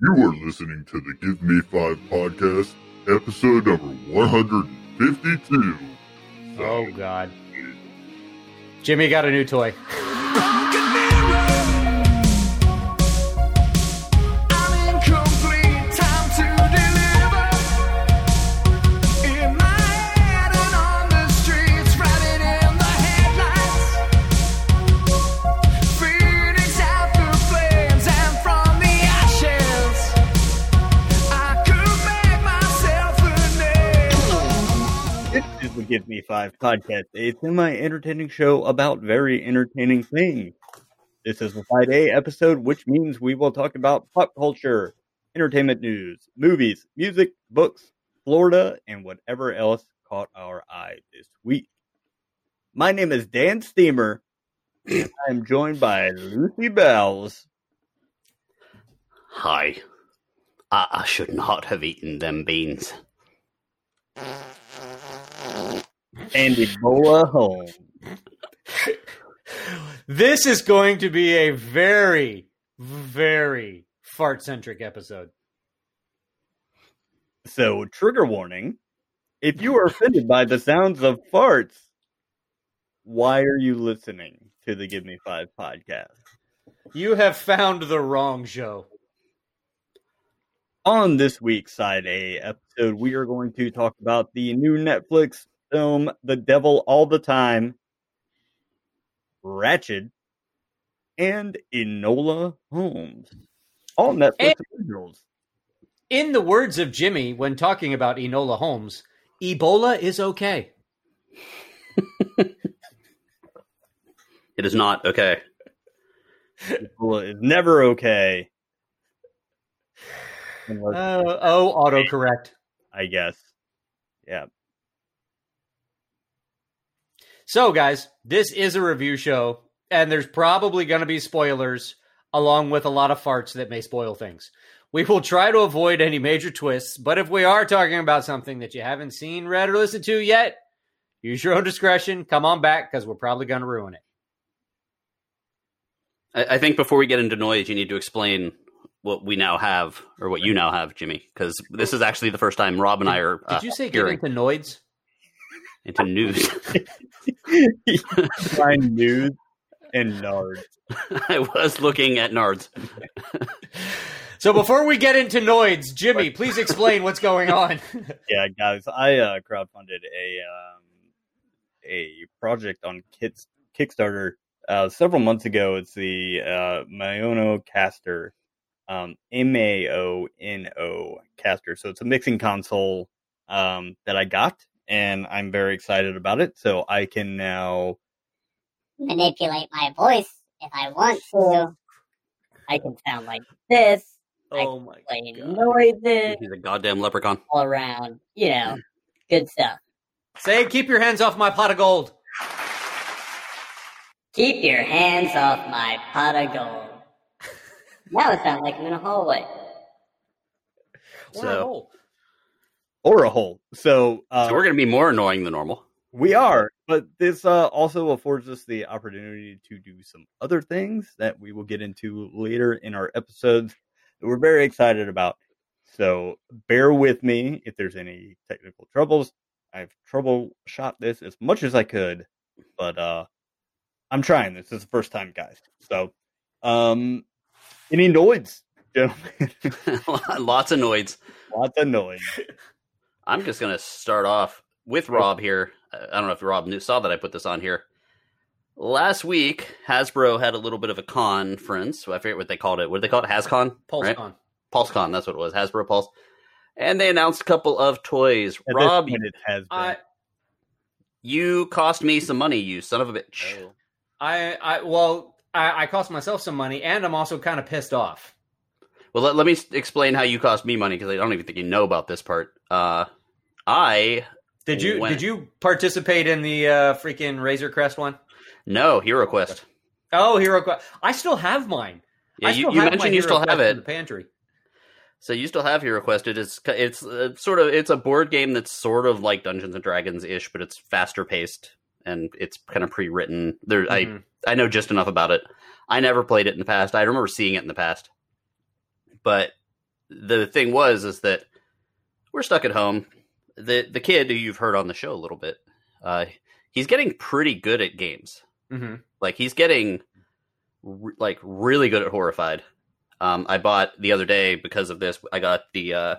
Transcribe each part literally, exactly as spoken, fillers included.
You are listening to the Give Me Five Podcast, episode number one hundred fifty-two. Oh, God. Jimmy got a new toy. Give Me Five Podcast, a semi-entertaining show about very entertaining things. This is a Friday episode, which means we will talk about pop culture, entertainment news, movies, music, books, Florida, and whatever else caught our eye this week. My name is Dan Steamer, and I'm joined by Lucy Bells. Hi. I, I should not have eaten them beans. And Enola Holmes. This is going to be a very, very fart-centric episode. So, trigger warning. If you are offended by the sounds of farts, why are you listening to the Give Me Five Podcast? You have found the wrong show. On this week's Side A episode, we are going to talk about the new Netflix film, The Devil All the Time, Ratched, and Enola Holmes. All Netflix originals. In the words of Jimmy, when talking about Enola Holmes, Ebola is okay. It is not okay. Ebola is never okay. Uh, oh, autocorrect. I guess. Yeah. So, guys, this is a review show, and there's probably going to be spoilers, along with a lot of farts that may spoil things. We will try to avoid any major twists, but if we are talking about something that you haven't seen, read, or listened to yet, use your own discretion. Come on back, because we're probably going to ruin it. I-, I think before we get into noise, you need to explain what we now have, or what you now have, Jimmy, because this is actually the first time Rob and I are uh, Did you say hearing. Get into noids? Into news. Find news and nards. I was looking at nards. So before we get into noids, Jimmy, please explain what's going on. Yeah, guys, I uh, crowdfunded a um, a project on Kids, Kickstarter uh, several months ago. It's the uh, Maono caster, um, M A O N O caster. So it's a mixing console um, that I got. And I'm very excited about it, so I can now manipulate my voice if I want to. I can sound like this. Oh my god! Noises. He's a goddamn leprechaun. All around, you know, good stuff. Say, keep your hands off my pot of gold. Keep your hands off my pot of gold. Now it sounds like I'm in a hallway. So. Or a hole. Or a hole. So, uh, so we're going to be more annoying than normal. We are, but this uh, also affords us the opportunity to do some other things that we will get into later in our episodes that we're very excited about. So bear with me if there's any technical troubles. I've troubleshot this as much as I could, but uh, I'm trying. This is the first time, guys. So um, any noids, gentlemen? Lots of noids. Lots of noids. I'm just going to start off with Rob here. I don't know if Rob knew, saw that I put this on here. Last week, Hasbro had a little bit of a conference. I forget what they called it. What did they call it? HasCon? Pulsecon. Right? Pulsecon, that's what it was. Hasbro Pulse. And they announced a couple of toys. At Rob, point, has I, you cost me some money, you son of a bitch. Oh. I, I Well, I, I cost myself some money, and I'm also kind of pissed off. Well, let, let me explain how you cost me money, because I don't even think you know about this part. Uh... I did you went. did you participate in the uh, freaking Razor Crest one? No, Hero Quest. Oh, Hero Quest! I still have mine. Yeah, I you, still you have mentioned you Hero still have it in the pantry. So you still have Hero Quest. It is it's uh, sort of it's a board game that's sort of like Dungeons and Dragons ish, but it's faster paced and it's kind of pre written. There, mm-hmm. I I know just enough about it. I never played it in the past. I remember seeing it in the past, but the thing was is that we're stuck at home. The the kid who you've heard on the show a little bit, uh, he's getting pretty good at games. Mm-hmm. Like he's getting re- like really good at Horrified. Um, I bought the other day because of this. I got the uh,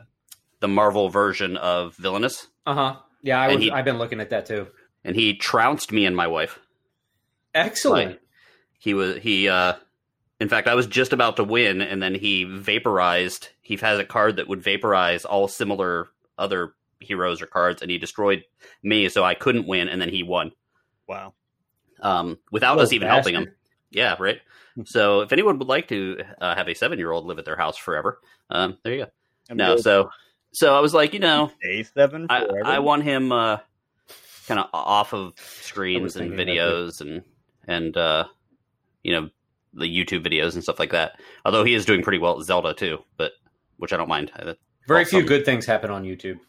the Marvel version of Villainous. Uh huh. Yeah, I was, he, I've been looking at that too. And he trounced me and my wife. Excellent. Like, he was he. Uh, in fact, I was just about to win, and then he vaporized. He has a card that would vaporize all similar other heroes or cards, and he destroyed me, so I couldn't win, and then he won. Wow. Um, without Little us even bastard. helping him. Yeah, right? So if anyone would like to uh, have a seven-year-old live at their house forever, um, there you go. I'm no, good. so so I was like, you know, seven I, I want him uh, kind of off of screens and videos and, and uh, you know, the YouTube videos and stuff like that. Although he is doing pretty well at Zelda, too, but which I don't mind. I, Very few some. good things happen on YouTube.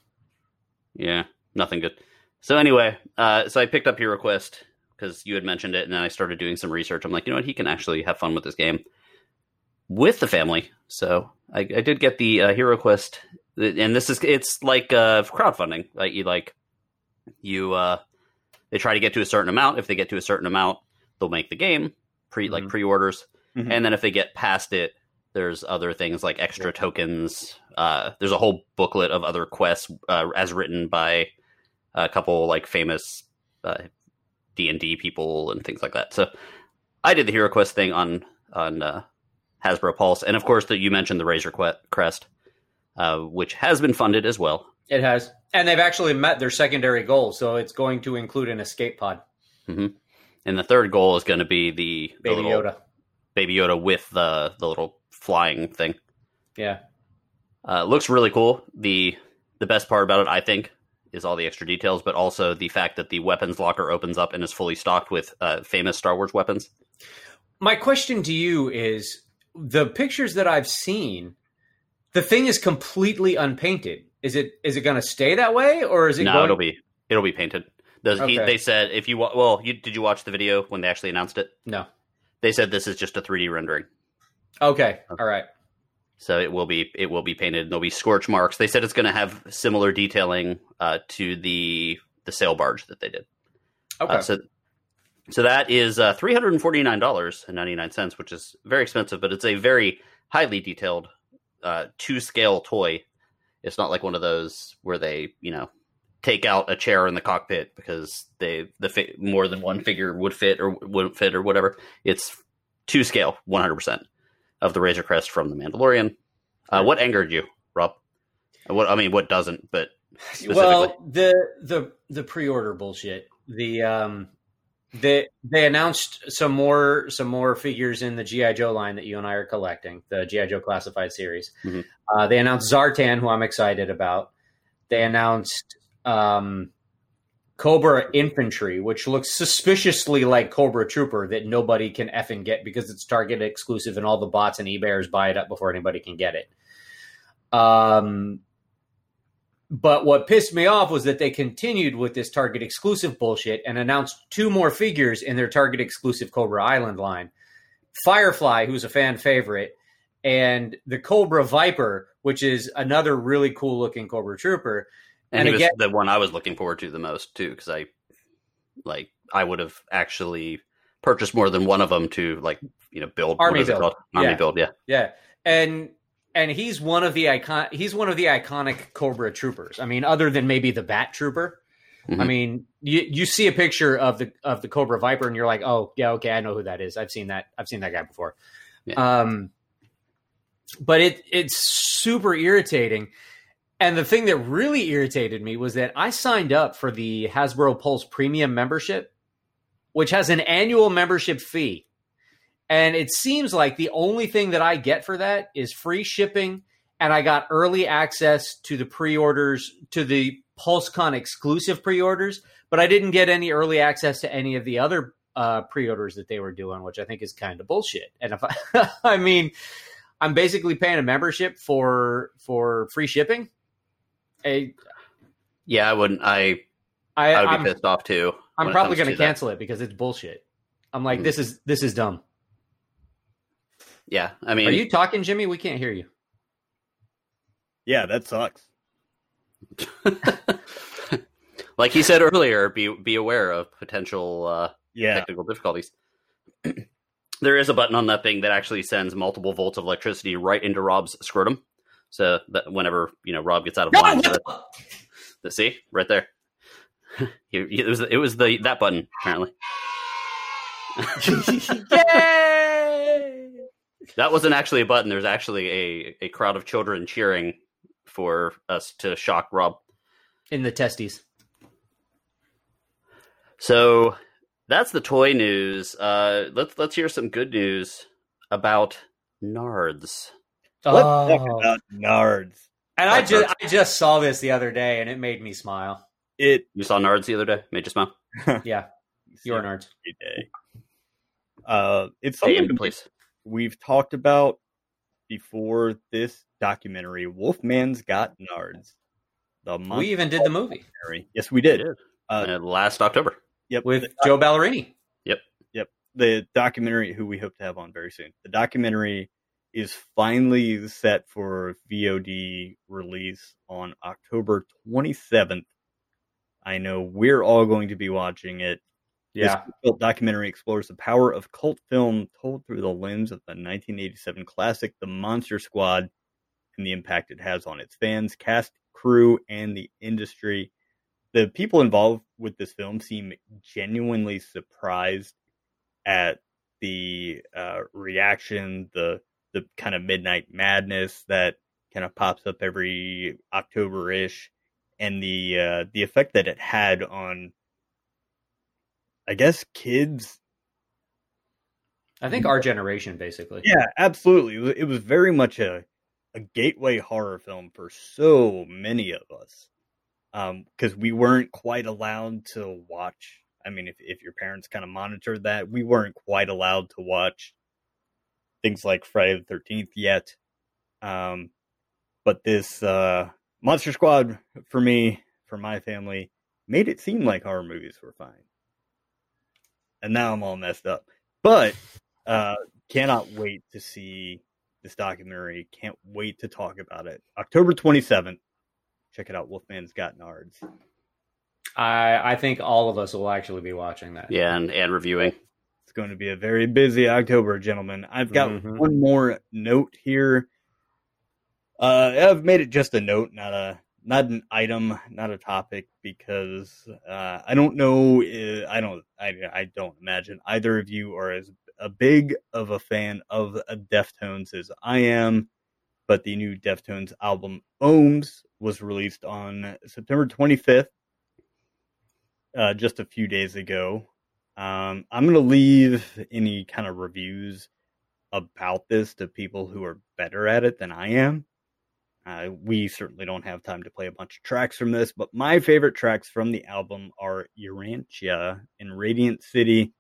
Yeah, nothing good. So anyway, uh, so I picked up Hero Quest because you had mentioned it, and then I started doing some research. I'm like, you know what? He can actually have fun with this game with the family. So I, I did get the uh, Hero Quest, and this is it's like uh, crowdfunding. Like you, like you, uh, they try to get to a certain amount. If they get to a certain amount, they'll make the game pre mm-hmm. like pre-orders, mm-hmm. and then if they get past it, there's other things like extra tokens. Uh, there's a whole booklet of other quests uh, as written by a couple like famous uh, D and D people and things like that. So I did the Hero Quest thing on on uh, Hasbro Pulse. And of course, that you mentioned the Razor Crest, uh, which has been funded as well. It has. And they've actually met their secondary goal. So it's going to include an escape pod. Mm-hmm. And the third goal is going to be the, the Baby Yoda. Baby Yoda with the, the little flying thing. Yeah. Uh, looks really cool. The the best part about it, I think, is all the extra details, but also the fact that the weapons locker opens up and is fully stocked with uh, famous Star Wars weapons. My question to you is, the pictures that I've seen, the thing is completely unpainted. Is it is it going to stay that way, or is it No, going... it'll be it'll be painted. Those, okay. he, they said if you well, you, did you watch the video when they actually announced it? No. They said this is just a three D rendering. Okay. All right. So it will be it will be painted. And there'll be scorch marks. They said it's going to have similar detailing uh, to the the sail barge that they did. Okay. Uh, so so that is uh, three hundred and forty nine dollars and ninety nine cents, which is very expensive, but it's a very highly detailed uh, to scale toy. It's not like one of those where they you know take out a chair in the cockpit because they the fi- more than one figure would fit or wouldn't fit or whatever. It's to scale one hundred percent. Of the Razor Crest from The Mandalorian. Uh, what angered you, Rob? What I mean, what doesn't, but specifically? Well, the the the pre-order bullshit. The um they they announced some more some more figures in the G I. Joe line that you and I are collecting, the G I. Joe Classified series. Mm-hmm. Uh, they announced Zartan, who I'm excited about. They announced um, Cobra Infantry, which looks suspiciously like Cobra Trooper that nobody can effing get because it's Target exclusive and all the bots and eBayers buy it up before anybody can get it. Um, but what pissed me off was that they continued with this Target exclusive bullshit and announced two more figures in their Target exclusive Cobra Island line. Firefly, who's a fan favorite, and the Cobra Viper, which is another really cool looking Cobra Trooper. And, and he again, was the one I was looking forward to the most, too, because I, like, I would have actually purchased more than one of them to, like, you know, build army build, army yeah. build, yeah, yeah. And and he's one of the icon, he's one of the iconic Cobra Troopers. I mean, other than maybe the Bat Trooper, mm-hmm. I mean, you you see a picture of the of the Cobra Viper, and you're like, oh yeah, okay, I know who that is. I've seen that. I've seen that guy before. Yeah. Um, but it it's super irritating. And the thing that really irritated me was that I signed up for the Hasbro Pulse Premium membership, which has an annual membership fee. And it seems like the only thing that I get for that is free shipping. And I got early access to the pre-orders, to the Pulsecon exclusive pre-orders, but I didn't get any early access to any of the other uh, pre-orders that they were doing, which I think is kind of bullshit. And if I, I mean, I'm basically paying a membership for, for free shipping. I, yeah, I wouldn't. I I, I would be I'm, pissed off too. I'm probably going to cancel that. it because it's bullshit. I'm like, mm-hmm. this is this is dumb. Yeah, I mean, are you talking, Jimmy? We can't hear you. Yeah, that sucks. Like he said earlier, be be aware of potential uh, yeah. technical difficulties. There is a button on that thing that actually sends multiple volts of electricity right into Rob's scrotum. So that whenever, you know, Rob gets out of line, no, no. The, see right there, it was it was the that button apparently. Yay! That wasn't actually a button. There's actually a a crowd of children cheering for us to shock Rob in the testes. So that's the toy news. Uh, let's let's hear some good news about Nards. Let's oh. talk about Nards. And I just, I just saw this the other day, and it made me smile. It You saw Nards the other day? Made you smile? Yeah. You're Nards. Uh, it's something hey, Amy, please. We've talked about before this documentary, Wolfman's Got Nards. The we even did the movie. Documentary. Yes, we did. We did. Uh, last October. Yep. With the, Joe Ballerini. Yep. Yep. The documentary, who we hope to have on very soon. The documentary is finally set for V O D release on October twenty-seventh. I know we're all going to be watching it. Yeah. This documentary explores the power of cult film told through the lens of the nineteen eighty-seven classic The Monster Squad and the impact it has on its fans, cast, crew, and the industry. The people involved with this film seem genuinely surprised at the uh, reaction, the the kind of midnight madness that kind of pops up every October-ish, and the uh, the effect that it had on, I guess, kids. I think our generation, basically. Yeah, absolutely. It was very much a, a gateway horror film for so many of us, because um, we weren't quite allowed to watch. I mean, if, if your parents kind of monitored that, we weren't quite allowed to watch things like Friday the thirteenth yet. Um, but this uh, Monster Squad, for me, for my family, made it seem like horror movies were fine. And now I'm all messed up. But uh, cannot wait to see this documentary. Can't wait to talk about it. October twenty-seventh. Check it out. Wolfman's Got Nards. I I think all of us will actually be watching that. Yeah, and, and reviewing. It's going to be a very busy October, gentlemen. I've got mm-hmm. one more note here. Uh, I've made it just a note, not a not an item, not a topic, because uh, I don't know. If, I don't. I, I don't imagine either of you are as a big of a fan of Deftones as I am. But the new Deftones album Ohms was released on September twenty-fifth, uh, just a few days ago. Um, I'm going to leave any kind of reviews about this to people who are better at it than I am. Uh, we certainly don't have time to play a bunch of tracks from this, but my favorite tracks from the album are Urantia and Radiant City.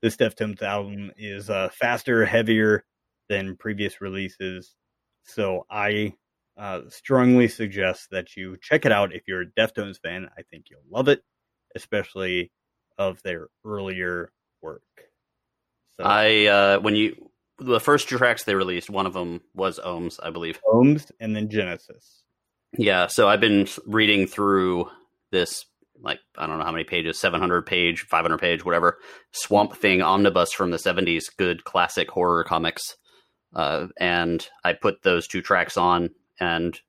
This Deftones album is uh, faster, heavier than previous releases. So I uh, strongly suggest that you check it out if you're a Deftones fan. I think you'll love it, especially of their earlier work. So, I uh, when you the first tracks they released, one of them was Ohms, I believe. Ohms and then Genesis. Yeah, so I've been reading through this, like, I don't know how many pages, seven hundred page, five hundred page, whatever, Swamp Thing omnibus from the seventies, good classic horror comics. Uh, and I put those two tracks on, and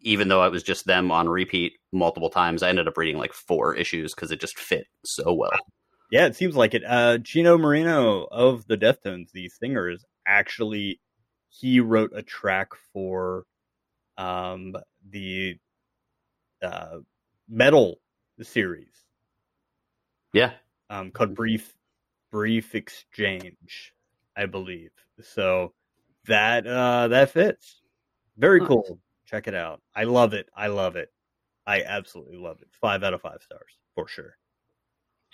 even though it was just them on repeat multiple times, I ended up reading like four issues because it just fit so well. Yeah, it seems like it. Uh, Gino Moreno of the Deftones, the singer, is actually, he wrote a track for um, the uh, metal series. Yeah. Um, called Brief, Brief Exchange, I believe. So that uh, that fits. Very nice. Cool. Check it out. I love it. I love it. I absolutely love it. Five out of five stars for sure.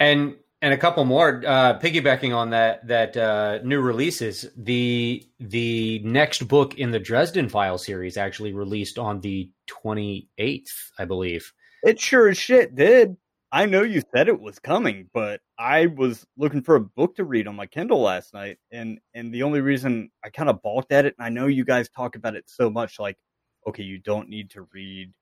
And and a couple more uh, piggybacking on that that uh, new releases. The the next book in the Dresden File series actually released on the twenty-eighth, I believe. It sure as shit did. I know you said it was coming, but I was looking for a book to read on my Kindle last night. And, and the only reason I kind of balked at it, and I know you guys talk about it so much, like, okay, you don't need to read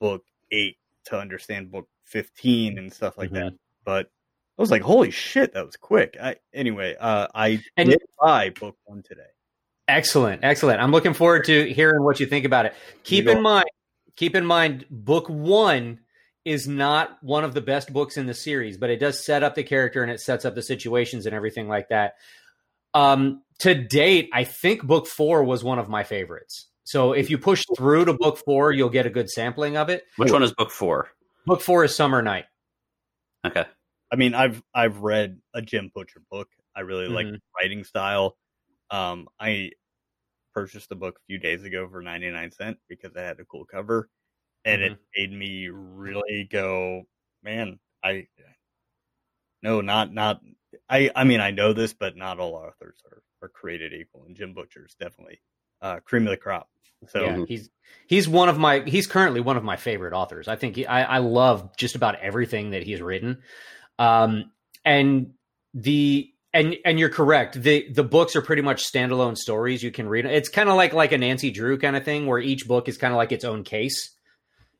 book eight to understand book fifteen and stuff like mm-hmm. that. But I was like, holy shit, that was quick. I, anyway, uh, I and did buy book one today. Excellent, excellent. I'm looking forward to hearing what you think about it. Keep in mind, keep in mind, book one is not one of the best books in the series, but it does set up the character and it sets up the situations and everything like that. Um, to date, I think book four was one of my favorites. So if you push through to book four, you'll get a good sampling of it. Which one is book four? Book four is Summer Night. Okay. I mean, I've I've read a Jim Butcher book. I really mm-hmm. like the writing style. Um, I purchased the book a few days ago for ninety-nine cents because it had a cool cover, and mm-hmm. it made me really go, man, I no, not not I, I mean, I know this, but not all authors are, are created equal, and Jim Butcher's definitely uh, cream of the crop. So yeah, he's he's one of my he's currently one of my favorite authors. I think he, I I love just about everything that he's written. Um, and the and and you're correct. The the books are pretty much standalone stories. You can read. It's kind of like like a Nancy Drew kind of thing, where each book is kind of like its own case,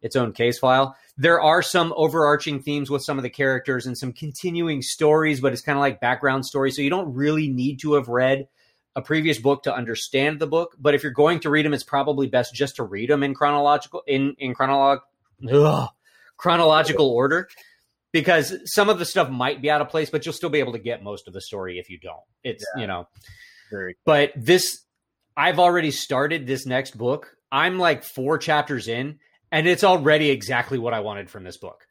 its own case file. There are some overarching themes with some of the characters and some continuing stories, but it's kind of like background stories. So you don't really need to have read a previous book to understand the book. But if you're going to read them, it's probably best just to read them in chronological in in chronolog ugh, chronological order. Because some of the stuff might be out of place, but you'll still be able to get most of the story if you don't. It's, yeah. you know. Very cool. But this, I've already started this next book. I'm like four chapters in, and it's already exactly what I wanted from this book.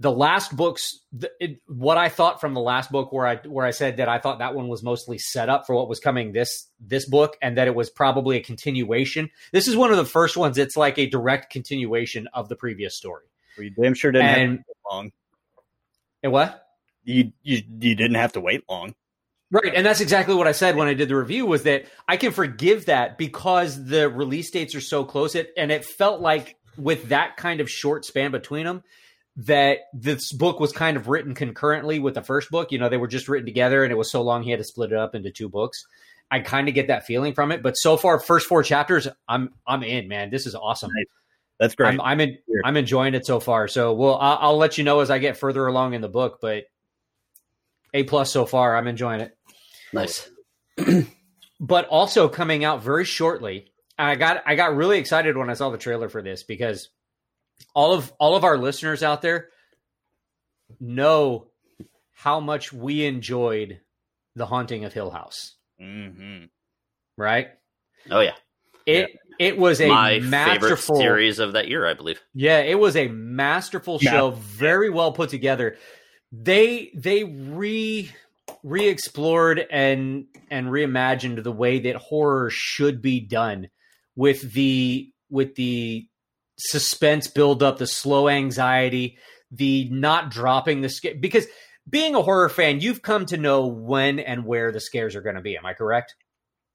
The last books, the, it, what I thought from the last book where I where I said that I thought that one was mostly set up for what was coming this this book, and that it was probably a continuation. This is one of the first ones. It's like a direct continuation of the previous story. We damn sure didn't and, have it long. And what? You, you you didn't have to wait long. Right. And that's exactly what I said when I did the review, was that I can forgive that because the release dates are so close. It, and it felt like with that kind of short span between them, that this book was kind of written concurrently with the first book. You know, they were just written together, and it was so long he had to split it up into two books. I kind of get that feeling from it. But so far, first four chapters, I'm I'm in, man. This is awesome. Nice. That's great. I'm I'm, in, I'm enjoying it so far. So well, I'll, I'll let you know as I get further along in the book. But A plus so far. I'm enjoying it. Nice. But also coming out very shortly. I got I got really excited when I saw the trailer for this, because all of all of our listeners out there know how much we enjoyed The Haunting of Hill House. Mm-hmm. Right? Oh yeah. It. Yeah. It was a My masterful series of that year, I believe. Yeah, it was a masterful yeah. show, very well put together. They they re re-explored and and reimagined the way that horror should be done, with the with the suspense build up, the slow anxiety, the not dropping the scare. Because being a horror fan, you've come to know when and where the scares are going to be. Am I correct?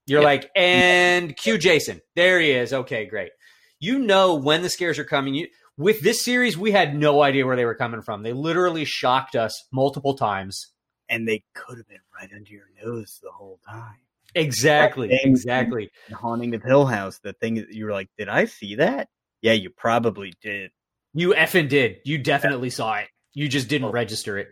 You're yeah. like, and cue Jason. There he is. Okay, great. You know when the scares are coming. You, with this series, we had no idea where they were coming from. They literally shocked us multiple times. And they could have been right under your nose the whole time. Exactly. Thing, exactly. The Haunting of Hill House, the thing that you were like, did I see that? Yeah, you probably did. You effing did. You definitely yeah. saw it. You just didn't oh. register it.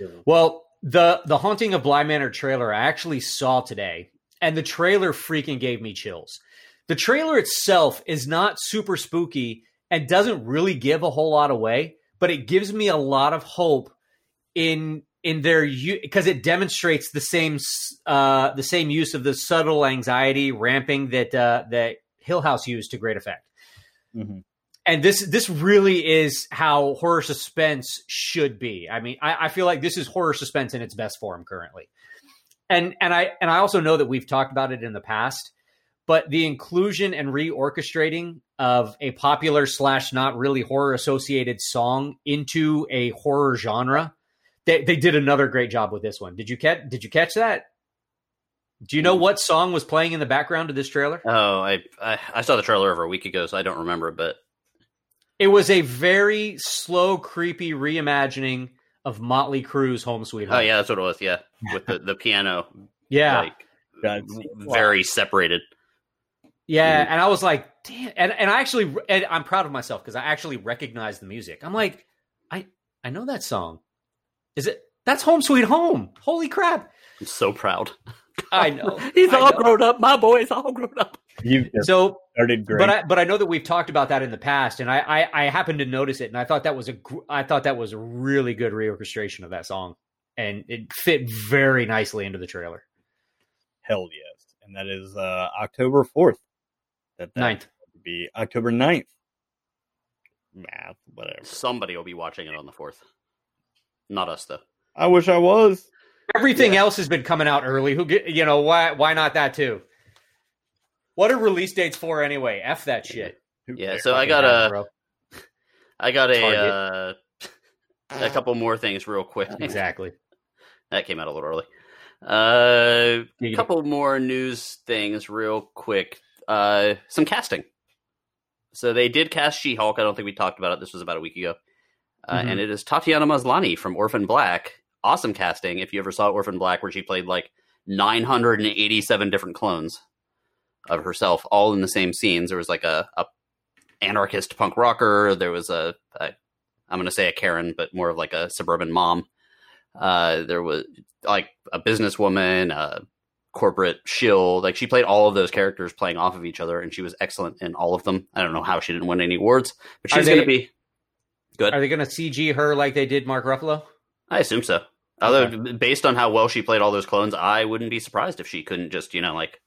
Yeah. Well, the, the Haunting of Bly Manor trailer I actually saw today. And the trailer freaking gave me chills. The trailer itself is not super spooky and doesn't really give a whole lot away, but it gives me a lot of hope in in their because it demonstrates the same uh, the same use of the subtle anxiety ramping that uh, that Hill House used to great effect. Mm-hmm. And this this really is how horror suspense should be. I mean, I, I feel like this is horror suspense in its best form currently. And and I and I also know that we've talked about it in the past, but the inclusion and reorchestrating of a popular slash not really horror associated song into a horror genre, they they did another great job with this one. Did you catch? Did you catch that? Do you know what song was playing in the background of this trailer? Oh, I I, I saw the trailer over a week ago, so I don't remember, but it was a very slow, creepy reimagining of Motley Crue's Home Sweet Home. Oh yeah, that's what it was. Yeah, with the, the piano. Yeah, like, very separated. Yeah, and I was like, damn. And, and I actually, and I'm proud of myself because I actually recognized the music. I'm like, I, I know that song. Is it? That's Home Sweet Home. Holy crap. I'm so proud. I know. He's I all know. grown up. My boy's all grown up. You've so, started great. But I, but I know that we've talked about that in the past, and I, I, I happened to notice it, and I thought that was a, I thought that was a really good reorchestration of that song, and it fit very nicely into the trailer. Hell yes. And that is uh, October fourth. That, that ninth would be October ninth. Nah, whatever. Somebody will be watching it on the fourth. Not us, though. I wish I was. Everything yeah. else has been coming out early. Who, you know, why? Why not that too? What are release dates for anyway? F that shit. Who yeah. So I got a, I got a, uh, a couple more things real quick. Exactly. That came out a little early. Uh, a couple more news things real quick. Uh, some casting. So they did cast She-Hulk. I don't think we talked about it. This was about a week ago. Uh, mm-hmm. And it is Tatiana Maslany from Orphan Black. Awesome casting. If you ever saw Orphan Black, where she played like nine hundred eighty-seven different clones of herself, all in the same scenes. There was like a, a anarchist punk rocker. There was a, a I'm going to say a Karen, but more of like a suburban mom. Uh, there was like a businesswoman, a corporate shill. Like she played all of those characters playing off of each other, and she was excellent in all of them. I don't know how she didn't win any awards, but she's going to be good. Are they going to C G her like they did Mark Ruffalo? I assume so. Although, okay. based on how well she played all those clones, I wouldn't be surprised if she couldn't just, you know, like,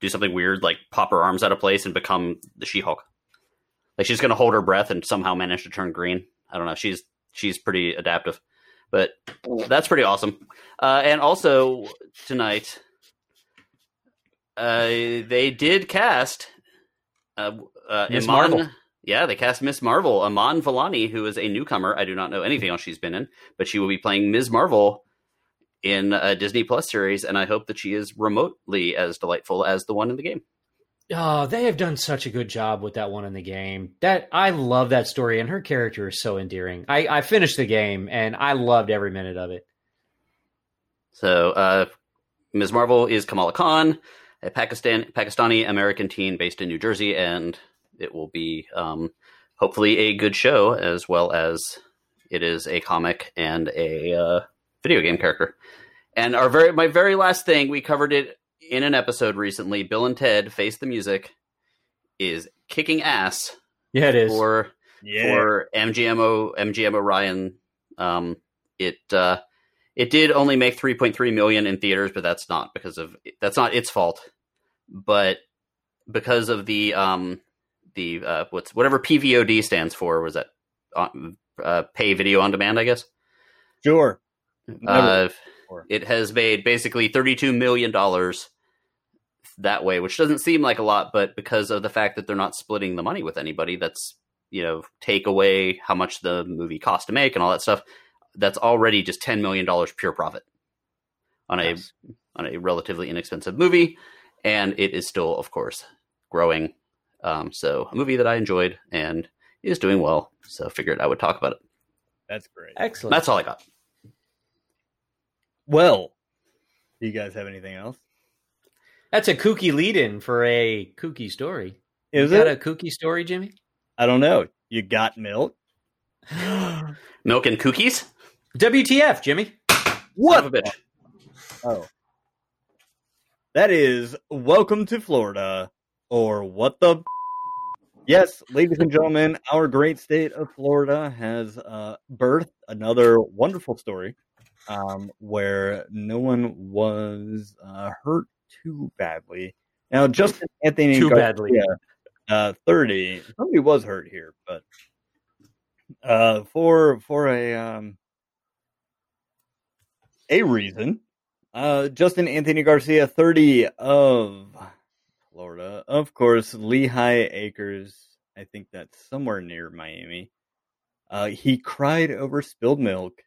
do something weird, like pop her arms out of place and become the She-Hulk. Like, she's going to hold her breath and somehow manage to turn green. I don't know. She's she's pretty adaptive. But that's pretty awesome. Uh, and also, tonight, uh, they did cast uh, uh, Miz Marvel. Yeah, they cast Miz Marvel, Aman Vellani, who is a newcomer. I do not know anything else she's been in, but she will be playing Miz Marvel in a Disney Plus series, and I hope that she is remotely as delightful as the one in the game. Oh, they have done such a good job with that one in the game. That I love that story, and her character is so endearing. I, I finished the game, and I loved every minute of it. So, uh, Miz Marvel is Kamala Khan, a Pakistan Pakistani-American teen based in New Jersey, and... it will be um, hopefully a good show, as well as it is a comic and a uh, video game character. And our very my very last thing, we covered it in an episode recently. Bill and Ted Face the Music is kicking ass. Yeah, it is for yeah. for M G M O M G M Orion. Um, it uh, it did only make three point three million in theaters, but that's not because of that's not its fault, but because of the um. the uh, what's whatever P V O D stands for, was that on, uh, pay video on demand, I guess? Sure. Uh, it has made basically thirty-two million dollars that way, which doesn't seem like a lot, but because of the fact that they're not splitting the money with anybody, that's, you know, take away how much the movie cost to make and all that stuff. That's already just ten million dollars pure profit on a, yes. on a relatively inexpensive movie. And it is still, of course, growing. Um, so a movie that I enjoyed and is doing well. So figured I would talk about it. That's great. Excellent. That's all I got. Well, do you guys have anything else? That's a kooky lead-in for a kooky story. Is it a kooky story, Jimmy? I don't know. You got milk? Milk and cookies? W T F, Jimmy. What a bitch. Oh. That is Welcome to Florida, or What the... Yes, ladies and gentlemen, our great state of Florida has uh, birthed another wonderful story um, where no one was uh, hurt too badly. Now, Justin Anthony too Garcia, badly. Uh, thirty, somebody was hurt here, but uh, for for a um, a reason, uh, Justin Anthony Garcia, thirty, of Florida, of course, Lehigh Acres. I think that's somewhere near Miami. Uh, he cried over spilled milk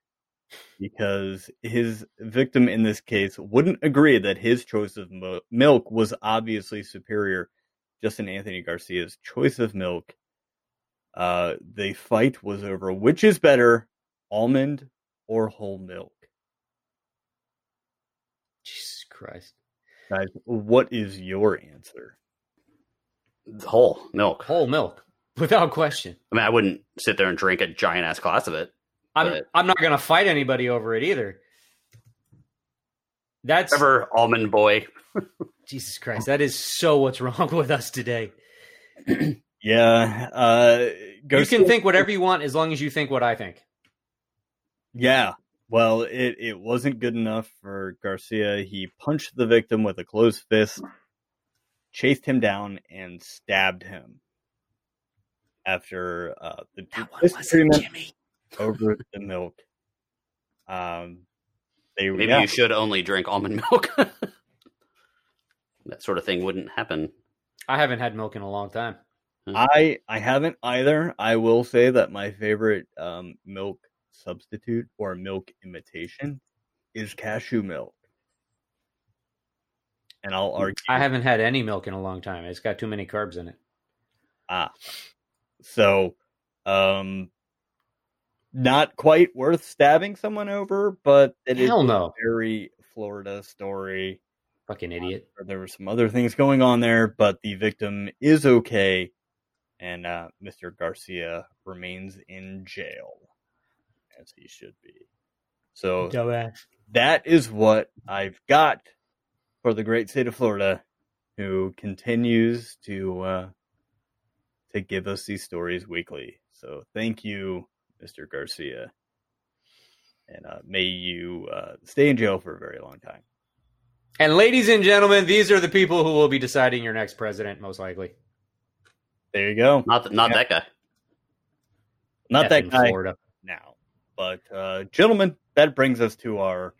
because his victim in this case wouldn't agree that his choice of mo- milk was obviously superior. Justin Anthony Garcia's choice of milk. Uh, the fight was over which is better, almond or whole milk. Jesus Christ. Guys, what is your answer? Whole milk. Whole milk. Without question. I mean, I wouldn't sit there and drink a giant-ass glass of it. I'm but... I'm not going to fight anybody over it either. That's... Ever almond boy. Jesus Christ. That is so what's wrong with us today. Yeah. Uh, go you can think whatever you want as long as you think what I think. Yeah. Well, it, it wasn't good enough for Garcia. He punched the victim with a closed fist, chased him down, and stabbed him. After uh, the disagreement over the milk. Um, they, Maybe yeah. you should only drink almond milk. That sort of thing wouldn't happen. I haven't had milk in a long time. I, I haven't either. I will say that my favorite um, milk substitute or milk imitation is cashew milk. And I'll argue. I haven't had any milk in a long time. It's got too many carbs in it. Ah. So, um, not quite worth stabbing someone over, but it Hell is no. a very Florida story. Fucking idiot. Uh, there were some other things going on there, but the victim is okay, and uh, Mister Garcia remains in jail, as he should be. So, Dumbass. That is what I've got for the great state of Florida, who continues to... Uh, to give us these stories weekly. So thank you, Mister Garcia. And uh, may you uh, stay in jail for a very long time. And ladies and gentlemen, these are the people who will be deciding your next president, most likely. There you go. Not, th- not yeah. that guy. Not Death that guy Florida. Now. But uh, gentlemen, that brings us to our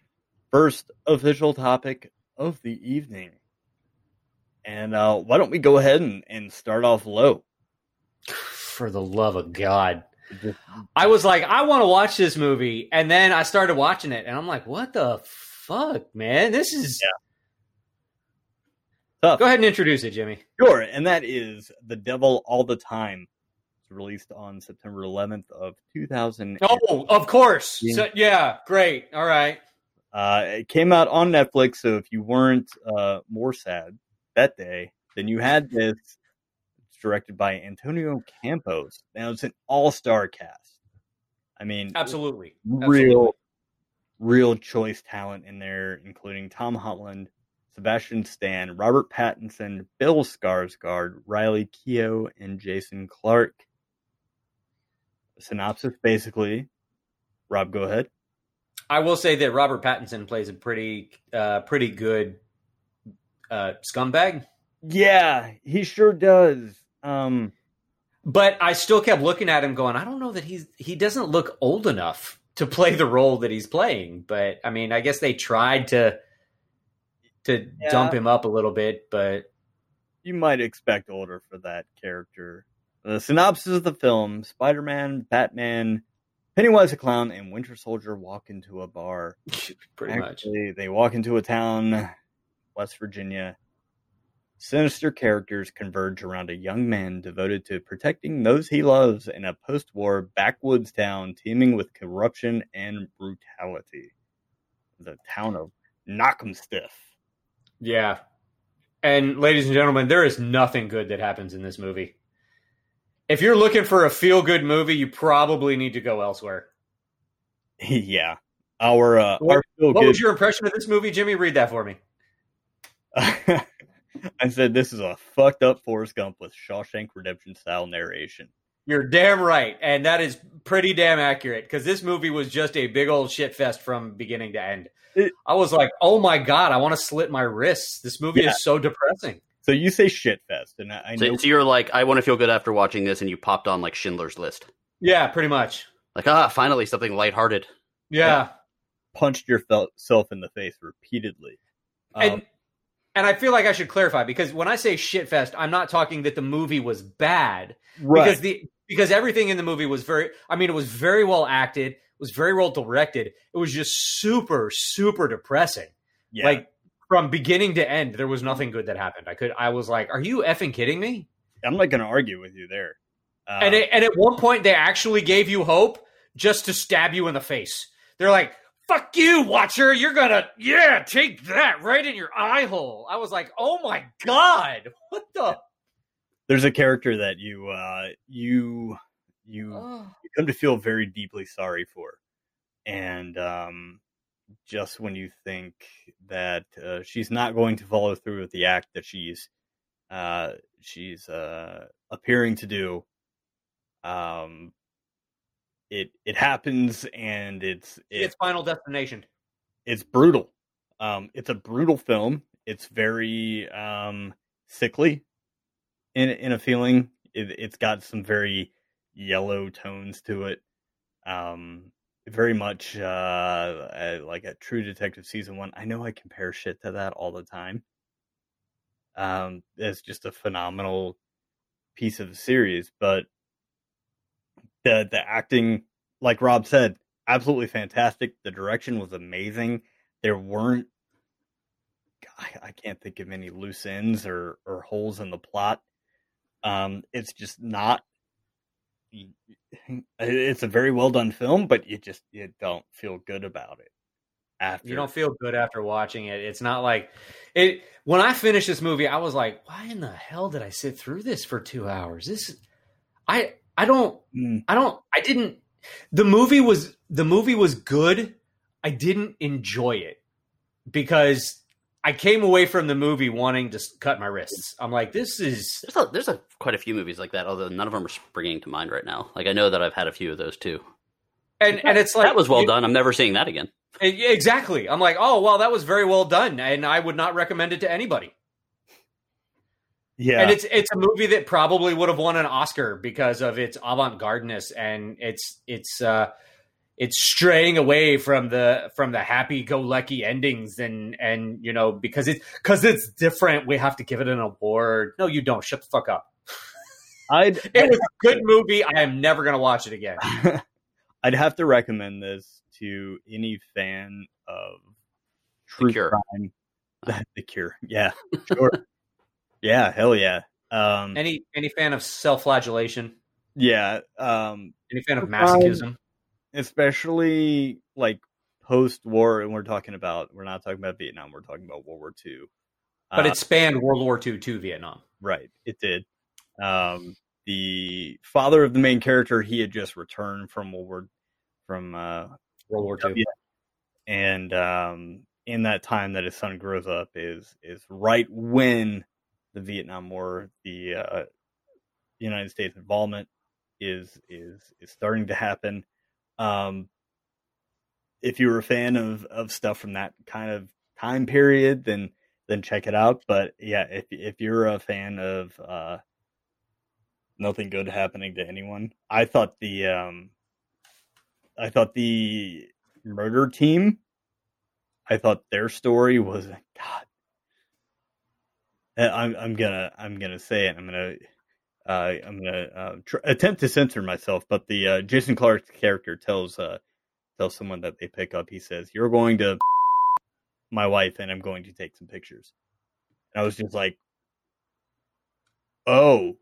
first official topic of the evening. And uh, why don't we go ahead and, and start off low. For the love of God. I was like, I want to watch this movie. And then I started watching it. And I'm like, what the fuck, man? This is... Yeah. Go ahead and introduce it, Jimmy. Sure. And that is The Devil All the Time. It's released on September eleventh of two thousand. Oh, of course. Yeah. So, yeah, great. All right. Uh, it came out on Netflix. So if you weren't uh, more sad that day, then you had this... Directed by Antonio Campos. Now it's an all-star cast. I mean, absolutely real, absolutely. real choice talent in there, including Tom Holland, Sebastian Stan, Robert Pattinson, Bill Skarsgård, Riley Keough, and Jason Clark. Synopsis, basically. Rob, go ahead. I will say that Robert Pattinson plays a pretty, uh, pretty good uh, scumbag. Yeah, he sure does. Um, but I still kept looking at him going, I don't know that he's, he doesn't look old enough to play the role that he's playing. But I mean, I guess they tried to, to yeah. dump him up a little bit, but you might expect older for that character. The synopsis of the film, Spider-Man, Batman, Pennywise the Clown, and Winter Soldier walk into a bar. Pretty Actually, much. They walk into a town, West Virginia. Sinister characters converge around a young man devoted to protecting those he loves in a post-war backwoods town teeming with corruption and brutality. The town of Knock'em Stiff. Yeah. And ladies and gentlemen, there is nothing good that happens in this movie. If you're looking for a feel-good movie, you probably need to go elsewhere. Yeah. Our, uh, what, our feel-good... What was your impression of this movie, Jimmy? Read that for me. I said, this is a fucked up Forrest Gump with Shawshank Redemption style narration. You're damn right. And that is pretty damn accurate because this movie was just a big old shit fest from beginning to end. It, I was like, oh my God, I want to slit my wrists. This movie yeah. is so depressing. So you say shit fest. And I, I so, know- so you're like, I want to feel good after watching this. And you popped on like Schindler's List. Yeah, pretty much. Like, ah, finally something lighthearted. Yeah. yeah. Punched yourself in the face repeatedly. Um, and, And I feel like I should clarify, because when I say shitfest, I'm not talking that the movie was bad. Right. Because the because everything in the movie was very, I mean, it was very well acted. It was very well directed. It was just super, super depressing. Yeah. Like, from beginning to end, there was nothing good that happened. I could, I was like, are you effing kidding me? I'm not going to argue with you there. Uh, and, it, and at one point, they actually gave you hope just to stab you in the face. They're like... Fuck you, Watcher. You're going to, yeah, take that right in your eye hole. I was like, oh, my God. What the? there's a character that you uh, you you, oh. you come to feel very deeply sorry for, and um, just when you think that uh, she's not going to follow through with the act that she's uh, she's uh, appearing to do, um, it it happens, and it's it, it's Final Destination. It's brutal. Um, it's a brutal film. It's very um, sickly. In, in a feeling, it, it's got some very yellow tones to it. Um, very much uh, a, like a True Detective season one. I know I compare shit to that all the time. Um, it's just a phenomenal piece of the series, but the the acting, like Rob said, absolutely fantastic. The direction was amazing. There weren't, I, I can't think of any loose ends or, or holes in the plot. Um, it's just not, it's a very well done film, but you just, you don't feel good about it after. You don't feel good after watching it. It's not like it, when I finished this movie, I was like, why in the hell did I sit through this for two hours? This, I, I don't, mm. I don't, I didn't, the movie was, the movie was good. I didn't enjoy it because I came away from the movie wanting to cut my wrists. I'm like, this is... There's, a, there's a, quite a few movies like that, although none of them are springing to mind right now. Like, I know that I've had a few of those, too. And and it's like... That was well you, done. I'm never seeing that again. Exactly. I'm like, oh, well, that was very well done, and I would not recommend it to anybody. Yeah. And it's it's a movie that probably would have won an Oscar because of its avant-gardeness, and it's... it's uh, it's straying away from the from the happy-go-lucky endings, and and you know because it's because it's different. We have to give it an award. No, you don't. Shut the fuck up. I'd, it I'd was a good to, movie. I am never gonna watch it again. I'd have to recommend this to any fan of True Crime. The Cure. Yeah, sure. Yeah, hell yeah. Um, any any fan of self-flagellation? Yeah. Um, any fan of masochism? Um, Especially like post-war, and we're talking about, we're not talking about Vietnam, we're talking about World War Two. But uh, it spanned World War Two to Vietnam. Right, it did. Um, the father of the main character, he had just returned from World War from uh, World War Two, and um, in that time that his son grows up is is right when the Vietnam War, the uh, United States involvement is is is starting to happen. Um, if you were a fan of, of stuff from that kind of time period, then, then check it out. But yeah, if, if you're a fan of, uh, nothing good happening to anyone, I thought the, um, I thought the murder team, I thought their story was, God, I'm, I'm gonna, I'm gonna say it. I'm gonna, Uh, I'm going to uh, tr- attempt to censor myself, but the uh, Jason Clark's character tells uh, tells someone that they pick up, he says, "You're going to my wife, and I'm going to take some pictures." And I was just like, oh,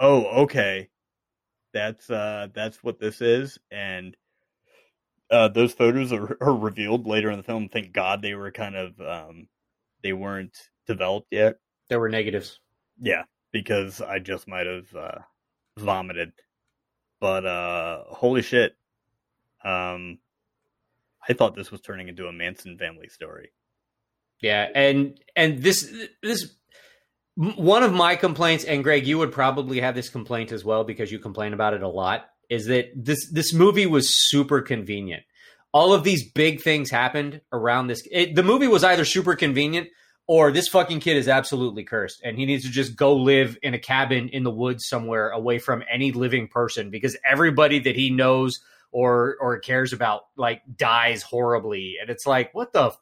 oh, okay. That's uh, that's what this is. And uh, those photos are, are revealed later in the film. Thank God they were kind of, um, they weren't developed yet. There were negatives. Yeah. Because I just might have uh, vomited, but uh, holy shit! Um, I thought this was turning into a Manson family story. Yeah, and and this this one of my complaints, and Greg, you would probably have this complaint as well because you complain about it a lot. Is that this this movie was super convenient? All of these big things happened around this. It, the movie was either super convenient, or this fucking kid is absolutely cursed and he needs to just go live in a cabin in the woods somewhere away from any living person because everybody that he knows or or cares about like dies horribly. And it's like, what the? F-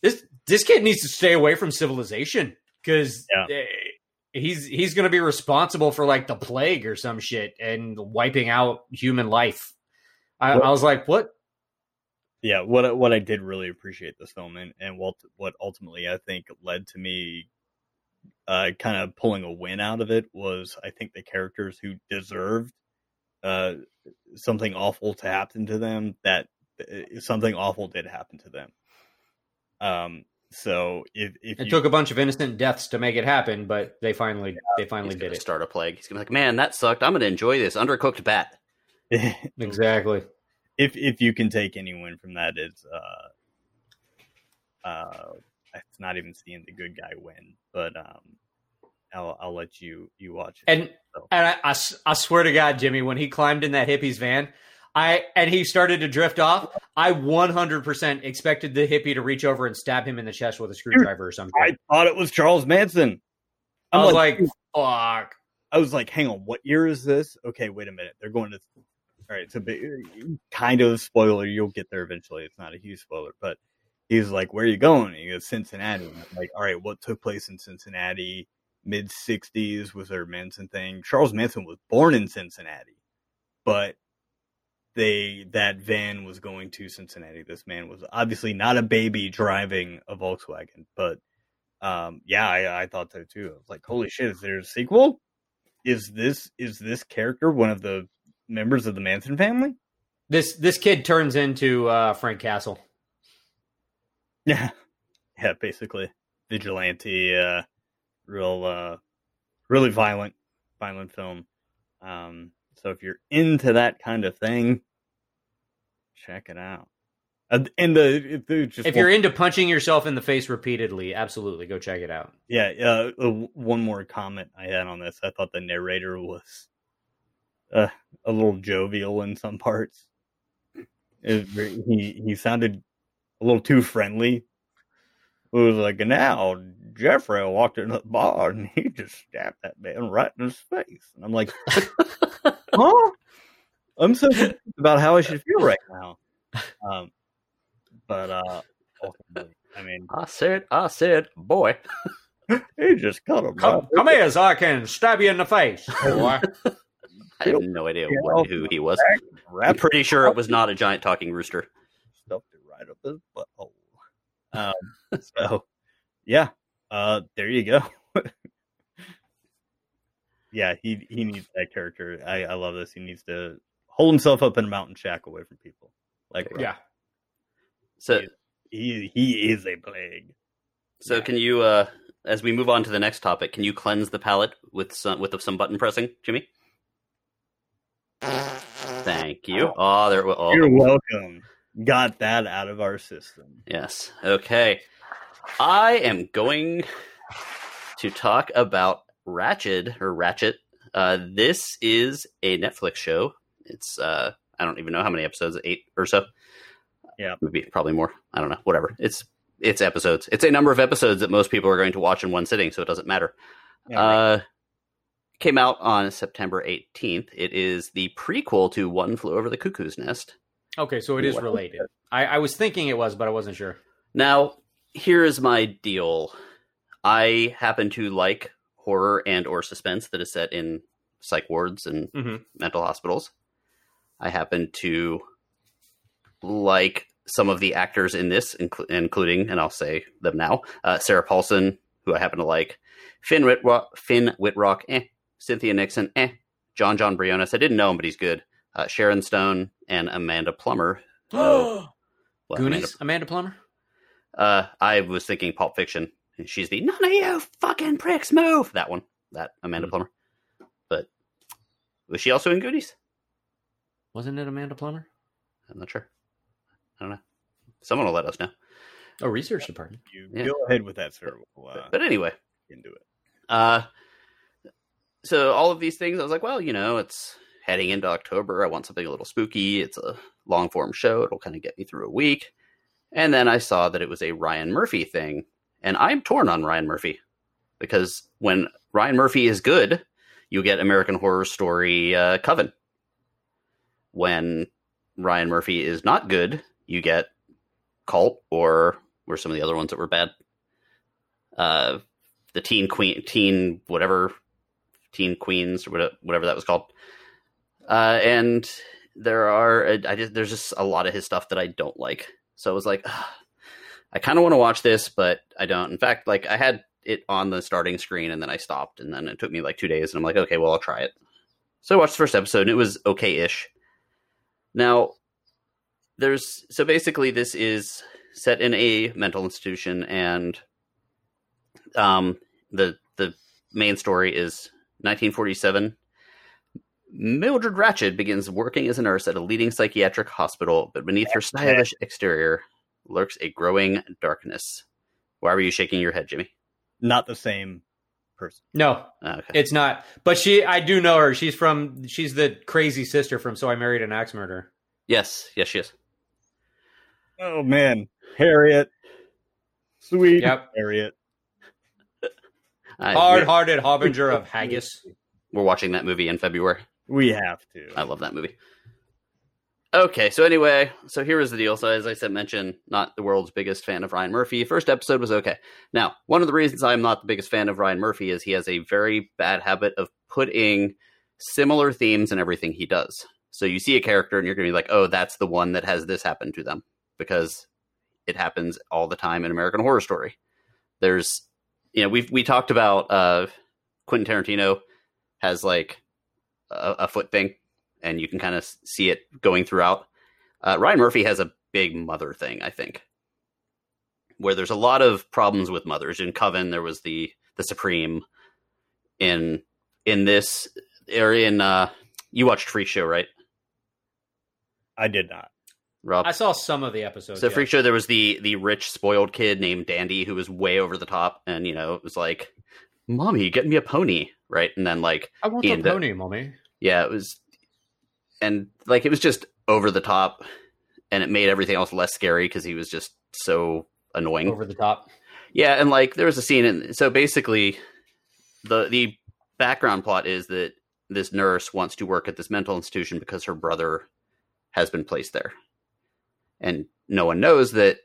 this this kid needs to stay away from civilization because yeah. he's he's going to be responsible for like the plague or some shit and wiping out human life. I, I was like, what? Yeah, what what I did really appreciate this film, and, and what what ultimately I think led to me uh, kind of pulling a win out of it was I think the characters who deserved uh, something awful to happen to them, that uh, something awful did happen to them. Um, So if, if it you, took a bunch of innocent deaths to make it happen, but they finally yeah, they finally did it. Start a plague. He's gonna be like, man, that sucked. I'm gonna enjoy this undercooked bat. Exactly. If if you can take anyone from that, it's uh, uh, it's not even seeing the good guy win, but um, I'll I'll let you you watch it. And so. and I, I I swear to God, Jimmy, when he climbed in that hippie's van. I and he started to drift off. I one hundred percent expected the hippie to reach over and stab him in the chest with a screwdriver or something. I thought it was Charles Manson. I'm I was like, like, fuck. I was like, hang on, what year is this? Okay, wait a minute. They're going to... All right, it's a big, kind of spoiler. You'll get there eventually. It's not a huge spoiler, but he's like, where are you going? And he goes, Cincinnati. And I'm like, all right, what took place in Cincinnati? mid sixties was their Manson thing. Charles Manson was born in Cincinnati, but... They that van was going to Cincinnati. This man was obviously not a baby driving a Volkswagen, but um, yeah, I, I thought so too. I was like, "Holy shit! Is there a sequel? Is this is this character one of the members of the Manson family?" This this kid turns into uh, Frank Castle. Yeah, yeah, basically vigilante, uh, real, uh, really violent, violent film. Um, So if you're into that kind of thing, check it out. And the, the just if one, you're into punching yourself in the face repeatedly, absolutely go check it out. Yeah. Uh, one more comment I had on this: I thought the narrator was uh, a little jovial in some parts. It, he he sounded a little too friendly. It was like, now Jeffrey walked into the bar and he just stabbed that man right in his face, and I'm like. Huh? I'm so confused about how I should feel right now. Um, but, uh, I mean... I said, I said, boy. He just cut him. Come, come here so I can stab you in the face, boy. I have no idea what, who he was. I'm pretty sure it was not a giant talking rooster. Stuffed it right up his butthole. Um, so, yeah. Uh, there you go. Yeah, he, he needs that character. I, I love this. He needs to hold himself up in a mountain shack away from people. Like Robert. Yeah. So he, he he is a plague. So yeah. Can you uh, as we move on to the next topic, can you cleanse the palate with some with some button pressing, Jimmy? Thank you. Oh, oh there oh. You're welcome. Got that out of our system. Yes. Okay. I am going to talk about Ratched or Ratchet. Uh, this is a Netflix show. It's uh, I don't even know how many episodes, eight or so. Yeah, maybe probably more. I don't know. Whatever. It's it's episodes. It's a number of episodes that most people are going to watch in one sitting, so it doesn't matter. Yeah, uh, right. Came out on September eighteenth. It is the prequel to One Flew Over the Cuckoo's Nest. Okay, so it is related. I, I was thinking it was, but I wasn't sure. Now, here is my deal. I happen to like horror and or suspense that is set in psych wards and mm-hmm. mental hospitals. I happen to like some of the actors in this, inc- including, and I'll say them now, uh, Sarah Paulson, who I happen to like, Finn Whitrock, Finn Whitrock eh, Cynthia Nixon, eh, John John Briones, I didn't know him, but he's good, uh, Sharon Stone, and Amanda Plummer. Oh, well, Goonies, Amanda, Amanda Plummer? Uh, I was thinking Pulp Fiction. She's the none of you fucking pricks move. That one, that Amanda Plummer. But was she also in Goonies? Wasn't it Amanda Plummer? I'm not sure. I don't know. Someone will let us know. Oh, research department. You yeah. Go ahead with that, sir. We'll, uh, but anyway, into it. Uh, so all of these things, I was like, well, you know, it's heading into October. I want something a little spooky. It's a long form show. It'll kind of get me through a week. And then I saw that it was a Ryan Murphy thing. And I'm torn on Ryan Murphy, because when Ryan Murphy is good, you get American Horror Story uh, Coven. When Ryan Murphy is not good, you get Cult, or were some of the other ones that were bad. Uh, the Teen Queen, Teen whatever, Teen Queens, or whatever that was called. Uh, and there are, I just, there's just a lot of his stuff that I don't like. So I was like, ugh. I kind of want to watch this, but I don't. In fact, like I had it on the starting screen and then I stopped, and then it took me like two days and I'm like, okay, well, I'll try it. So I watched the first episode and it was okay-ish. Now, there's, so basically this is set in a mental institution, and um, the the main story is nineteen forty-seven. Mildred Ratched begins working as a nurse at a leading psychiatric hospital, but beneath her stylish exterior lurks a growing darkness. Why were you shaking your head, Jimmy? Not the same person. No, oh, okay. It's not. But she, I do know her. She's from, she's the crazy sister from So I Married an Axe Murderer. Yes, yes, she is. Oh, man. Harriet. Sweet yep. Harriet. Hard-hearted harbinger of haggis. We're watching that movie in February. We have to. I love that movie. Okay, so anyway, so here is the deal. So as I said, mentioned, not the world's biggest fan of Ryan Murphy. First episode was okay. Now, one of the reasons I'm not the biggest fan of Ryan Murphy is he has a very bad habit of putting similar themes in everything he does. So you see a character and you're going to be like, oh, that's the one that has this happen to them. Because it happens all the time in American Horror Story. There's, you know, we've we talked about uh, Quentin Tarantino has like a, a foot thing. And you can kind of see it going throughout. Uh, Ryan Murphy has a big mother thing, I think, where there's a lot of problems with mothers. In Coven, there was the the Supreme. In in this area, in uh, you watched Freak Show, right? I did not. Rob, I saw some of the episodes. So yeah. Freak Show, there was the the rich spoiled kid named Dandy who was way over the top, and you know it was like, "Mommy, get me a pony," right? And then like, "I want a pony, mommy." Yeah, it was. And, like, it was just over the top, and it made everything else less scary because he was just so annoying. Over the top. Yeah, and, like, there was a scene, and so basically the the background plot is that this nurse wants to work at this mental institution because her brother has been placed there. And no one knows that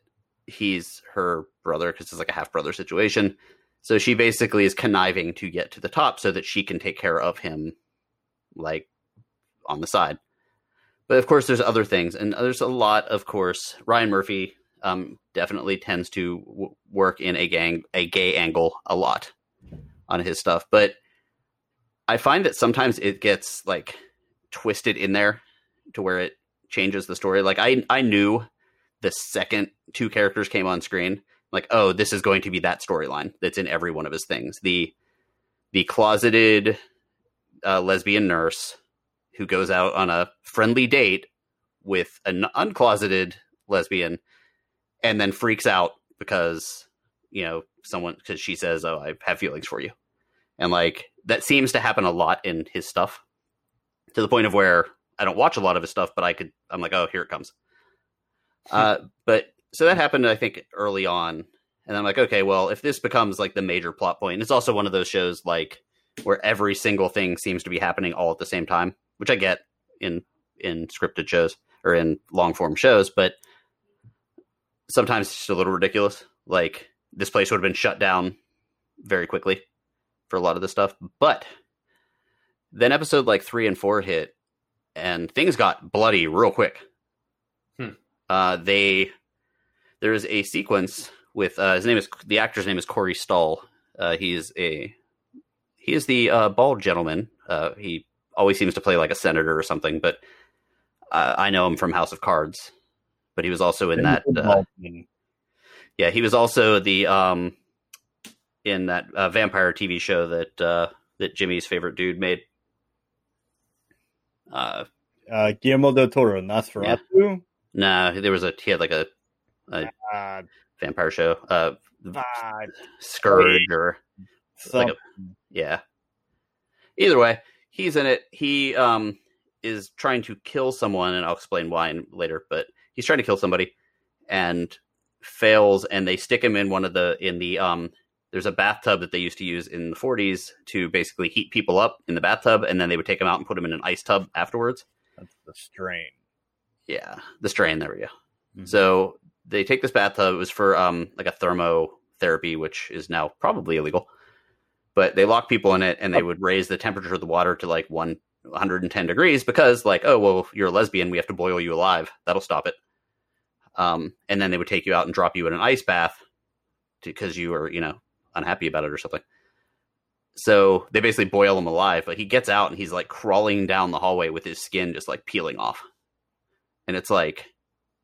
he's her brother because it's, like, a half-brother situation. So she basically is conniving to get to the top so that she can take care of him, like, on the side. But of course, there's other things, and there's a lot. Of course, Ryan Murphy um, definitely tends to w- work in a gang, a gay angle, a lot on his stuff. But I find that sometimes it gets like twisted in there to where it changes the story. Like I, I knew the second two characters came on screen, like, oh, this is going to be that storyline that's in every one of his things. The, the closeted uh, lesbian nurse who goes out on a friendly date with an uncloseted lesbian and then freaks out because, you know, someone, because she says, oh, I have feelings for you. And like, that seems to happen a lot in his stuff to the point of where I don't watch a lot of his stuff, but I could, I'm like, oh, here it comes. uh, but so that happened, I think, early on. And I'm like, okay, well, if this becomes like the major plot point, it's also one of those shows like where every single thing seems to be happening all at the same time. Which I get in in scripted shows or in long form shows, but sometimes it's just a little ridiculous. Like this place would have been shut down very quickly for a lot of this stuff. But then episode like three and four hit, and things got bloody real quick. Hmm. Uh, they there is a sequence with uh, his name is the actor's name is Corey Stahl. Uh, he is a he is the uh, bald gentleman. Uh, he always seems to play like a senator or something, but uh, I know him from House of Cards. But he was also in that. Uh, yeah, he was also the um, in that uh, vampire T V show that uh, that Jimmy's favorite dude made. Uh, uh, Guillermo del Toro, Nosferatu. Yeah. No, there was a he had like a, a uh, vampire show, uh, uh, Scourge or like a, yeah. Either way. He's in it. He um, is trying to kill someone, and I'll explain why later. But he's trying to kill somebody, and fails. And they stick him in one of the in the um. There's a bathtub that they used to use in the forties to basically heat people up in the bathtub, and then they would take them out and put them in an ice tub afterwards. That's The Strain. Yeah, The Strain. There we go. Mm-hmm. So they take this bathtub. It was for um like a thermotherapy, which is now probably illegal. But they lock people in it, and they would raise the temperature of the water to, like, one hundred ten degrees because, like, oh, well, you're a lesbian. We have to boil you alive. That'll stop it. Um, and then they would take you out and drop you in an ice bath because you were, you know, unhappy about it or something. So they basically boil him alive. But he gets out, and he's, like, crawling down the hallway with his skin just, like, peeling off. And it's like,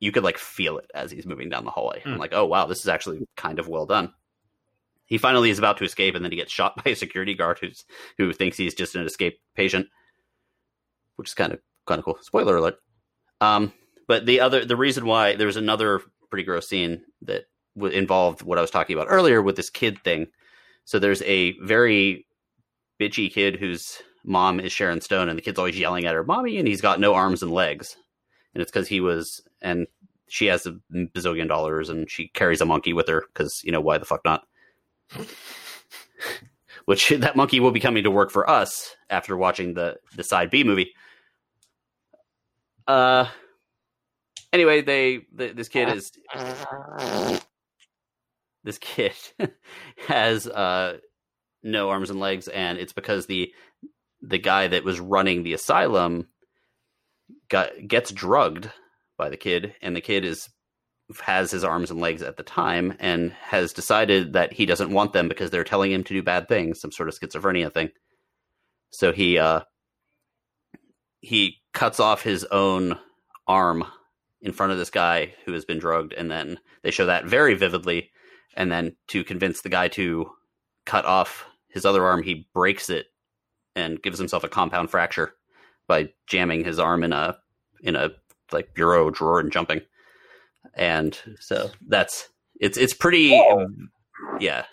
you could like feel it as he's moving down the hallway. Mm. I'm like, oh wow, this is actually kind of well done. He finally is about to escape, and then he gets shot by a security guard who's who thinks he's just an escaped patient, which is kind of kind of cool. Spoiler alert. Um, but the other the reason why there was another pretty gross scene that w- involved what I was talking about earlier with this kid thing. So there's a very bitchy kid whose mom is Sharon Stone, and the kid's always yelling at her, "Mommy," and he's got no arms and legs. And it's because he was, and she has a bazillion dollars, and she carries a monkey with her because, you know, why the fuck not? Which that monkey will be coming to work for us after watching the, the side B movie. Uh, anyway, they, the, this kid is, this kid has, uh, no arms and legs. And it's because the, the guy that was running the asylum got, gets drugged by the kid, and the kid is, has his arms and legs at the time, and has decided that he doesn't want them because they're telling him to do bad things, some sort of schizophrenia thing. So he, uh, he cuts off his own arm in front of this guy who has been drugged. And then they show that very vividly. And then to convince the guy to cut off his other arm, he breaks it and gives himself a compound fracture by jamming his arm in a, in a like bureau drawer and jumping. And so that's, it's, it's pretty, oh. yeah,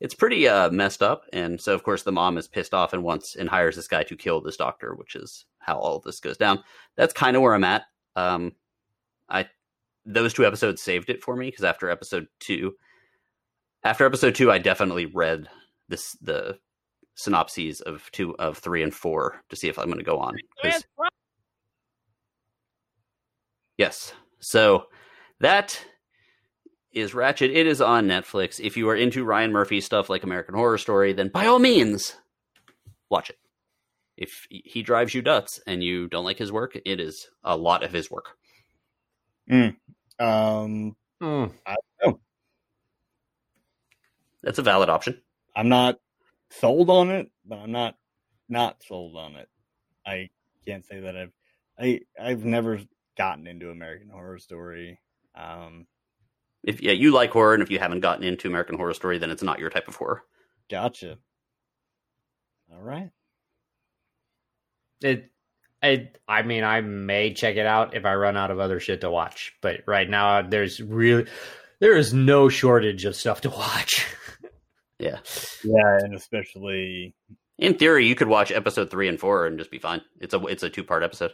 it's pretty uh, messed up. And so of course the mom is pissed off and wants and hires this guy to kill this doctor, which is how all of this goes down. That's kind of where I'm at. Um, I, those two episodes saved it for me. Cause after episode two, after episode two, I definitely read this, the synopses of two of three and four to see if I'm going to go on. Yes. So that is Ratched. It is on Netflix. If you are into Ryan Murphy stuff like American Horror Story, then by all means, watch it. If he drives you nuts and you don't like his work, it is a lot of his work. Mm. Um, mm. I don't know. That's a valid option. I'm not sold on it, but I'm not not sold on it. I can't say that I've I I've never gotten into American Horror Story. Um, if yeah, you like horror, and if you haven't gotten into American Horror Story, then it's not your type of horror. Gotcha. All right. It, I, I mean, I may check it out if I run out of other shit to watch. But right now, there's really, there is no shortage of stuff to watch. Yeah, yeah, and especially in theory, you could watch episode three and four and just be fine. It's a, it's a two part episode.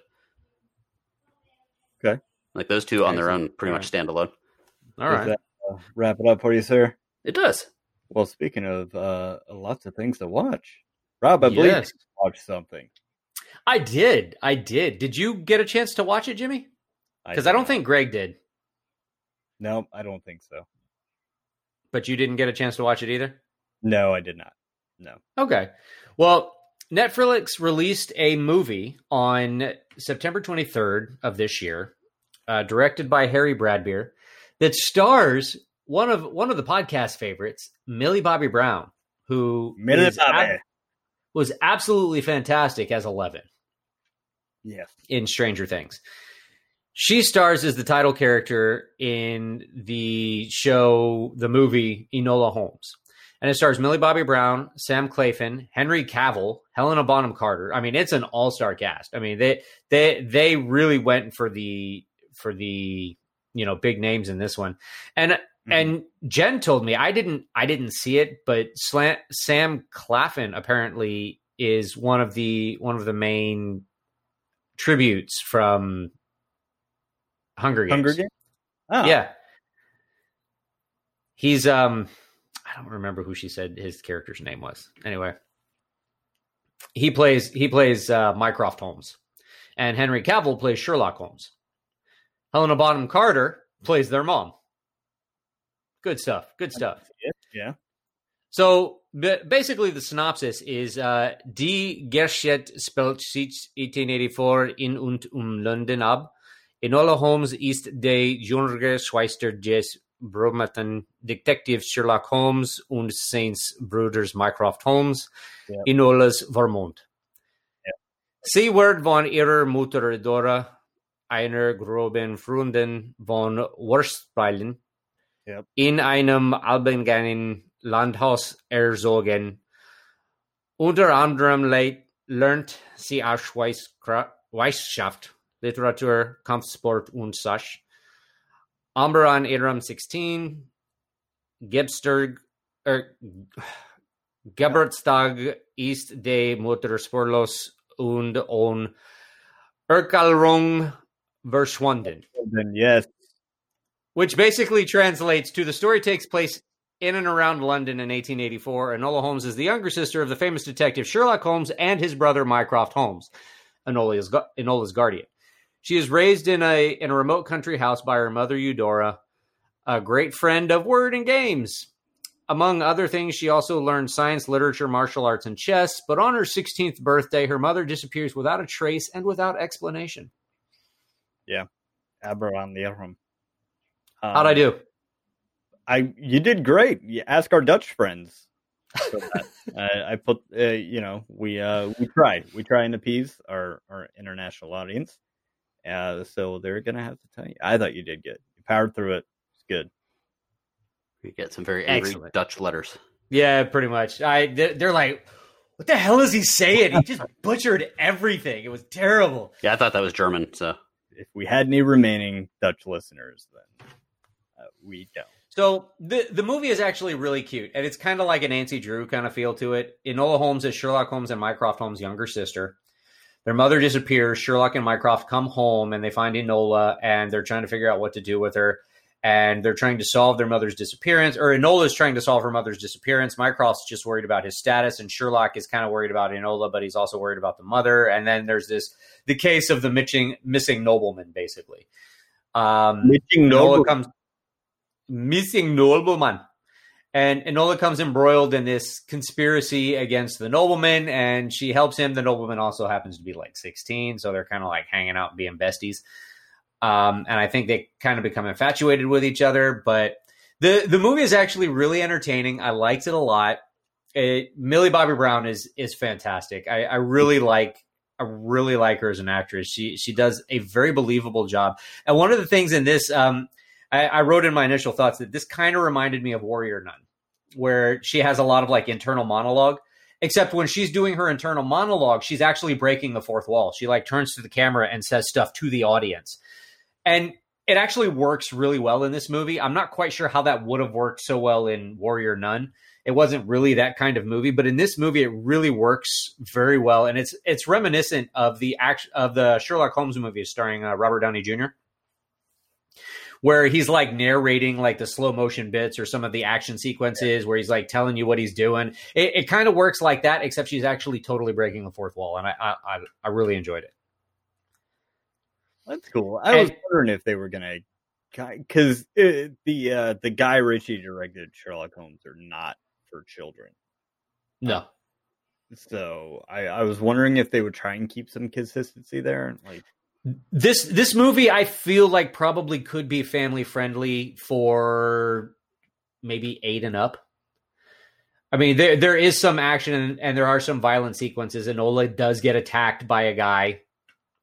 Okay. Like those two on their own pretty much stand alone. All right. Does that, uh, wrap it up for you, sir? It does. Well, speaking of uh, lots of things to watch, Rob, I believe yes. you watched something. I did. I did. Did you get a chance to watch it, Jimmy? Because I, I don't think Greg did. No, I don't think so. But you didn't get a chance to watch it either? No, I did not. No. Okay. Well, Netflix released a movie on September twenty-third of this year, uh, directed by Harry Bradbeer, that stars one of one of the podcast favorites, Millie Bobby Brown, who Millie Bobby. Ab- was absolutely fantastic as Eleven. Yes, in Stranger Things. She stars as the title character in the show, the movie Enola Holmes. And it stars Millie Bobby Brown, Sam Claflin, Henry Cavill, Helena Bonham Carter. I mean, it's an all-star cast. I mean, they they they really went for the for the you know big names in this one. And mm-hmm. and Jen told me I didn't I didn't see it, but Slam, Sam Claflin apparently is one of the one of the main tributes from Hunger Games. Hunger Games? Oh. Yeah, he's um. I don't remember who she said his character's name was. Anyway, he plays he plays uh, Mycroft Holmes, and Henry Cavill plays Sherlock Holmes. Helena Bonham Carter plays their mom. Good stuff. Good stuff. Yeah. So basically, the synopsis is: uh, Die Geschichte spielt sich eighteen eighty-four in und um London ab. Enola Holmes ist die jüngere Schwester des Bromaton Detective Sherlock Holmes und Saints Bruders Mycroft Holmes, yep. Enolas Vermont. Yep. Sie wird von ihrer Mutter Dora einer groben Freundin von Wurstbrillen yep. in einem albernen Landhaus erzogen. Unter anderem le- lernt sie auch Wissenschaft, Literatur, Kampfsport und Sasch. Aber an ihrem sechzehnten Geburtstag er, Geburtstag ist die Mutter spurlos und ohne Erklärung verschwunden. Yes. Which basically translates to the story takes place in and around London in eighteen eighty-four. Enola Holmes is the younger sister of the famous detective Sherlock Holmes and his brother Mycroft Holmes, Enola's, Enola's guardian. She is raised in a in a remote country house by her mother Eudora, a great friend of word and games. Among other things, she also learned science, literature, martial arts, and chess. But on her sixteenth birthday, her mother disappears without a trace and without explanation. Yeah. Aberon the Elrum. Um, How'd I do? I You did great. You ask our Dutch friends. So that, I, I put, uh, you know, we uh, we try. We try and appease our, our international audience. Uh, so they're going to have to tell you. I thought you did good. You powered through it. It's good. You get some very angry Excellent. Dutch letters. Yeah, pretty much. I They're like, what the hell is he saying? He just butchered everything. It was terrible. Yeah, I thought that was German. So if we had any remaining Dutch listeners, then uh, we don't. So the, the movie is actually really cute, and it's kind of like a Nancy Drew kind of feel to it. Enola Holmes is Sherlock Holmes and Mycroft Holmes' younger sister. Their mother disappears. Sherlock and Mycroft come home, and they find Enola, and they're trying to figure out what to do with her. And they're trying to solve their mother's disappearance, or Enola's trying to solve her mother's disappearance. Mycroft's just worried about his status, and Sherlock is kind of worried about Enola, but he's also worried about the mother. And then there's this, the case of the missing, missing nobleman, basically. Um, missing nobleman. Enola comes, missing nobleman. And Enola comes embroiled in this conspiracy against the nobleman, and she helps him. The nobleman also happens to be like sixteen, so they're kind of like hanging out and being besties. Um, and I think they kind of become infatuated with each other, but the, the movie is actually really entertaining. I liked it a lot. It, Millie Bobby Brown is, is fantastic. I, I really like, I really like her as an actress. She, she does a very believable job. And one of the things in this, um, I, I wrote in my initial thoughts that this kind of reminded me of Warrior Nun, where she has a lot of like internal monologue, except when she's doing her internal monologue, she's actually breaking the fourth wall. She like turns to the camera and says stuff to the audience. And it actually works really well in this movie. I'm not quite sure how that would have worked so well in Warrior Nun. It wasn't really that kind of movie, but in this movie, it really works very well. And it's it's reminiscent of the act, of the Sherlock Holmes movie starring uh, Robert Downey Junior, where he's like narrating like the slow motion bits or some of the action sequences where he's like telling you what he's doing. It, it kind of works like that, except she's actually totally breaking the fourth wall. And I I, I really enjoyed it. That's cool. I was and, wondering if they were gonna, because the uh, the Guy Ritchie directed Sherlock Holmes are not for children. No. Um, so I, I was wondering if they would try and keep some consistency there. And like this this movie, I feel like probably could be family friendly for maybe eight and up. I mean, there there is some action and, and there are some violent sequences. Enola does get attacked by a guy.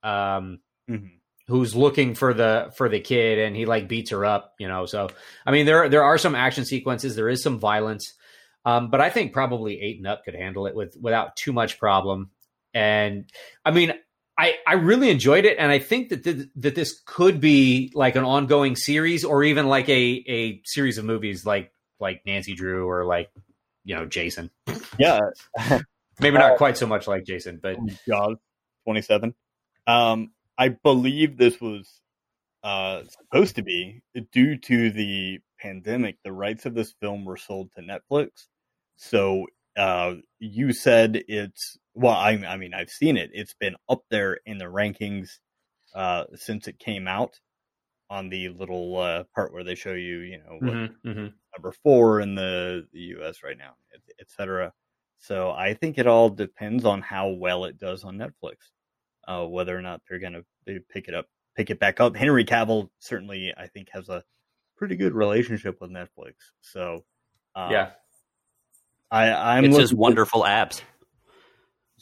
Um. Mm-hmm. Who's looking for the for the kid, and he like beats her up, you know. So I mean, there there are some action sequences, there is some violence, um, but I think probably eight and up could handle it with without too much problem. And I mean, I I really enjoyed it, and I think that th- that this could be like an ongoing series, or even like a a series of movies, like like Nancy Drew or like you know Jason. Yeah, maybe not uh, quite so much like Jason, but Jaws twenty-seven. Um. I believe this was uh, supposed to be, due to the pandemic, the rights of this film were sold to Netflix. So uh, you said it's, well, I, I mean, I've seen it. It's been up there in the rankings uh, since it came out, on the little uh, part where they show you, you know, mm-hmm, what, mm-hmm. number four in the, the U S right now, et, et cetera. So I think it all depends on how well it does on Netflix. Uh, whether or not they're going to they pick it up, pick it back up. Henry Cavill certainly, I think, has a pretty good relationship with Netflix. So, uh, yeah, I, I'm it's his wonderful with... abs.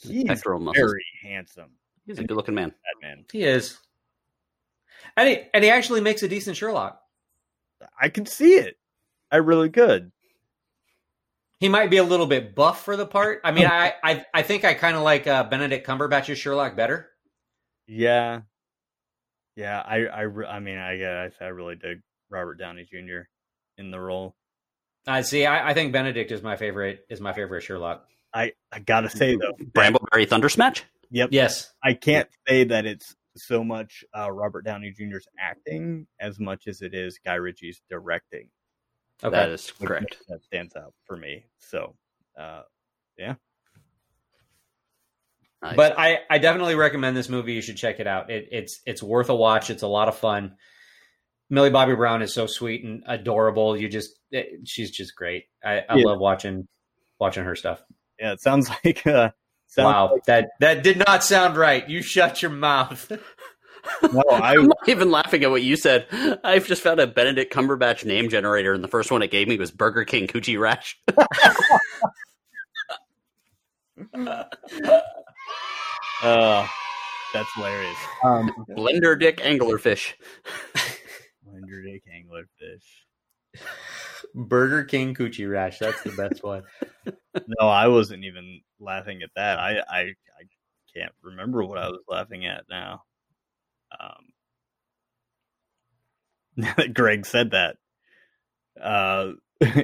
He's very muscles. handsome. He's a good-looking man. That man. He is. And he, and he actually makes a decent Sherlock. I can see it. I really could. He might be a little bit buff for the part. I mean, I, I, I think I kind of like uh, Benedict Cumberbatch's Sherlock better. Yeah. Yeah, I, I, I mean, I, I really dig Robert Downey Junior in the role. I uh, see. I, I think Benedict is my favorite. Is my favorite Sherlock. I, I gotta say though, Brambleberry Thundersmatch. Yep. Yes. I can't say that it's so much uh, Robert Downey Junior's acting as much as it is Guy Ritchie's directing. Okay. That is correct. That stands out for me. So, uh, yeah. Nice. But I, I definitely recommend this movie. You should check it out. It, it's it's worth a watch. It's a lot of fun. Millie Bobby Brown is so sweet and adorable. You just it, she's just great. I, I yeah. love watching watching her stuff. Yeah, it sounds like uh, sounds wow. Like- that that did not sound right. You shut your mouth. No, I... I'm not even laughing at what you said. I've just found a Benedict Cumberbatch name generator, and the first one it gave me was Burger King Coochie Rash. uh, that's hilarious. Um, Blender Dick Anglerfish. Blender Dick Anglerfish. Burger King Coochie Rash. That's the best one. No, I wasn't even laughing at that. I, I, I can't remember what I was laughing at now. Um, now that Greg said that, uh,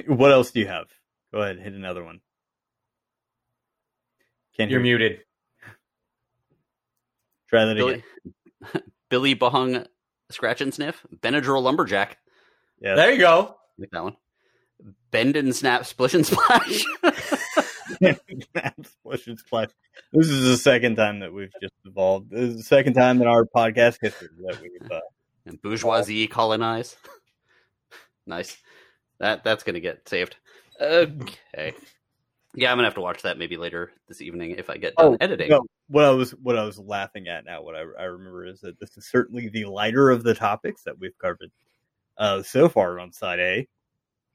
what else do you have? Go ahead, hit another one. Can't You're hear muted. Try that Billy, again. Billy Bahung Scratch and Sniff, Benadryl Lumberjack. Yeah, there you go. Like that one. Bend and Snap, Splish and Splash. Splish and Splash. This is the second time that we've just evolved. This is the second time in our podcast history that we've uh, and bourgeoisie colonize. Nice. That that's gonna get saved. Okay. Yeah, I'm gonna have to watch that maybe later this evening if I get done oh, editing. No, what I was what I was laughing at now, what I, I remember is that this is certainly the lighter of the topics that we've covered uh, so far on Side A.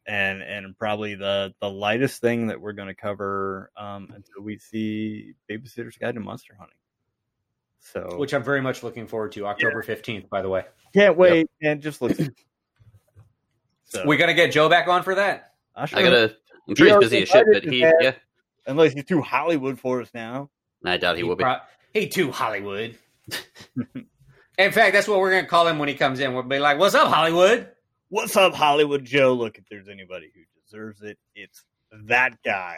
And and probably the, the lightest thing that we're going to cover um, until we see Babysitter's Guide to Monster Hunting. So, which I'm very much looking forward to. October fifteenth, by the way. Can't wait. Yep. And just listen. So. We got to get Joe back on for that. I, sure I gotta. I'm sure he's busy as shit, but he, yeah. Unless he's too Hollywood for us now. I doubt he, he will be. Pro- he too Hollywood. In fact, that's what we're going to call him when he comes in. We'll be like, what's up, Hollywood? What's up, Hollywood Joe? Look, if there's anybody who deserves it, it's that guy.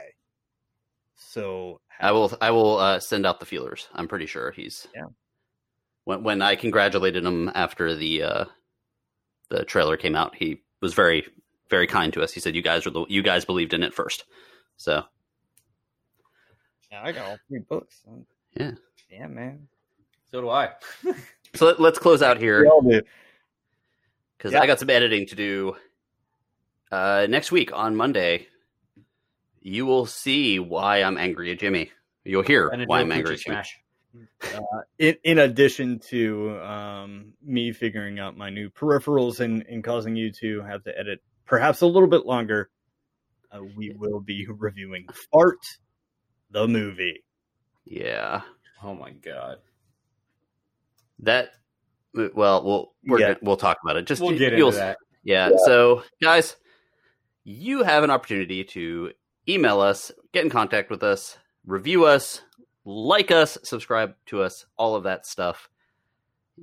So I will, I will uh, send out the feelers. I'm pretty sure he's. Yeah. When when I congratulated him after the uh, the trailer came out, he was very very kind to us. He said, "You guys were the, you guys believed in it first." So. Yeah, I got all three books. So. Yeah. Yeah, man. So do I. So let, let's close out here. We all do. Because yep. I got some editing to do uh, next week on Monday. You will see why I'm angry at Jimmy. You'll hear why I'm angry at Jimmy. Uh, in, in addition to um, me figuring out my new peripherals and, and causing you to have to edit perhaps a little bit longer, uh, we will be reviewing Fart, the movie. Yeah. Oh, my God. That... Well, we'll we're yeah. gonna, we'll talk about it. Just we'll get into that. Yeah. yeah. So, guys, you have an opportunity to email us, get in contact with us, review us, like us, subscribe to us, all of that stuff.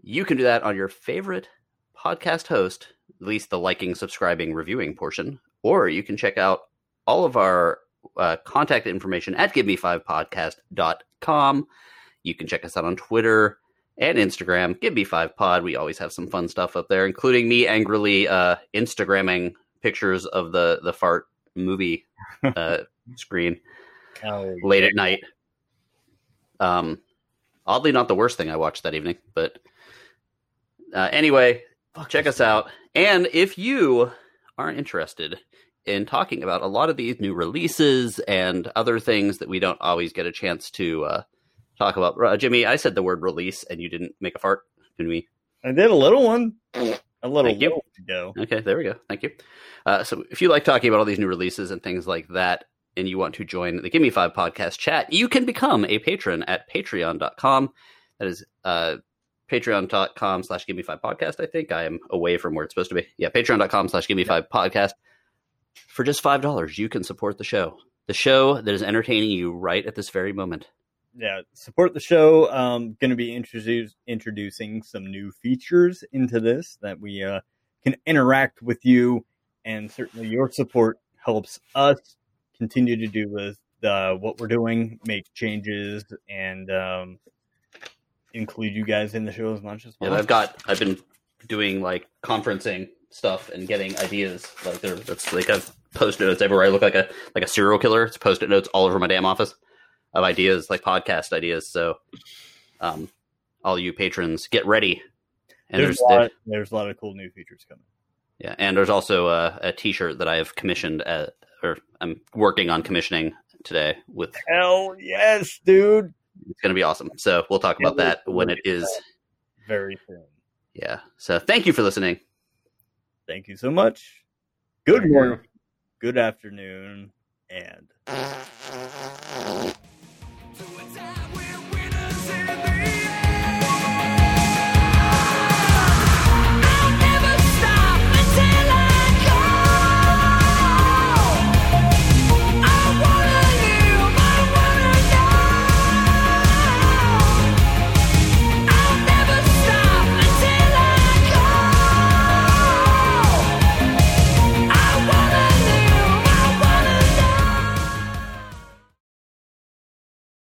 You can do that on your favorite podcast host, at least the liking, subscribing, reviewing portion, or you can check out all of our uh, contact information at give me five podcast dot com. You can check us out on Twitter and Instagram, Give Me Five Pod. We always have some fun stuff up there, including me angrily uh, Instagramming pictures of the, the fart movie uh, screen oh, late at night. Um, oddly, not the worst thing I watched that evening. But uh, anyway, check us out. And if you are interested in talking about a lot of these new releases and other things that we don't always get a chance to uh, talk about, uh, Jimmy, I said the word release and you didn't make a fart, didn't we? I did a little one. A little Thank you. Ago. Okay, there we go. Thank you. Uh, so if you like talking about all these new releases and things like that, and you want to join the Give Me Five Podcast chat, you can become a patron at patreon dot com. That is uh, patreon.com slash give me five podcast. I think I am away from where it's supposed to be. Yeah. Patreon.com slash give me five podcast. For just five dollars, you can support the show, the show that is entertaining you right at this very moment. Yeah. Support the show. Um, going to be introduced, introducing some new features into this that we uh, can interact with you. And certainly your support helps us continue to do with uh, what we're doing, make changes, and, um, include you guys in the show as much as well. Yeah, I've got, I've been doing like conferencing stuff and getting ideas. Like there, that's like I've post-it notes everywhere. I look like a like a serial killer. It's post-it notes all over my damn office of ideas, like podcast ideas. So, um, all you patrons, get ready. And there's, there's, a lot, there, there's a lot of cool new features coming. Yeah, and there's also a, a T-shirt that I have commissioned, at, or I'm working on commissioning today. With hell yes, dude. It's going to be awesome. So we'll talk about that when it is very soon. Yeah. So thank you for listening. Thank you so much. Good morning. Good afternoon. And.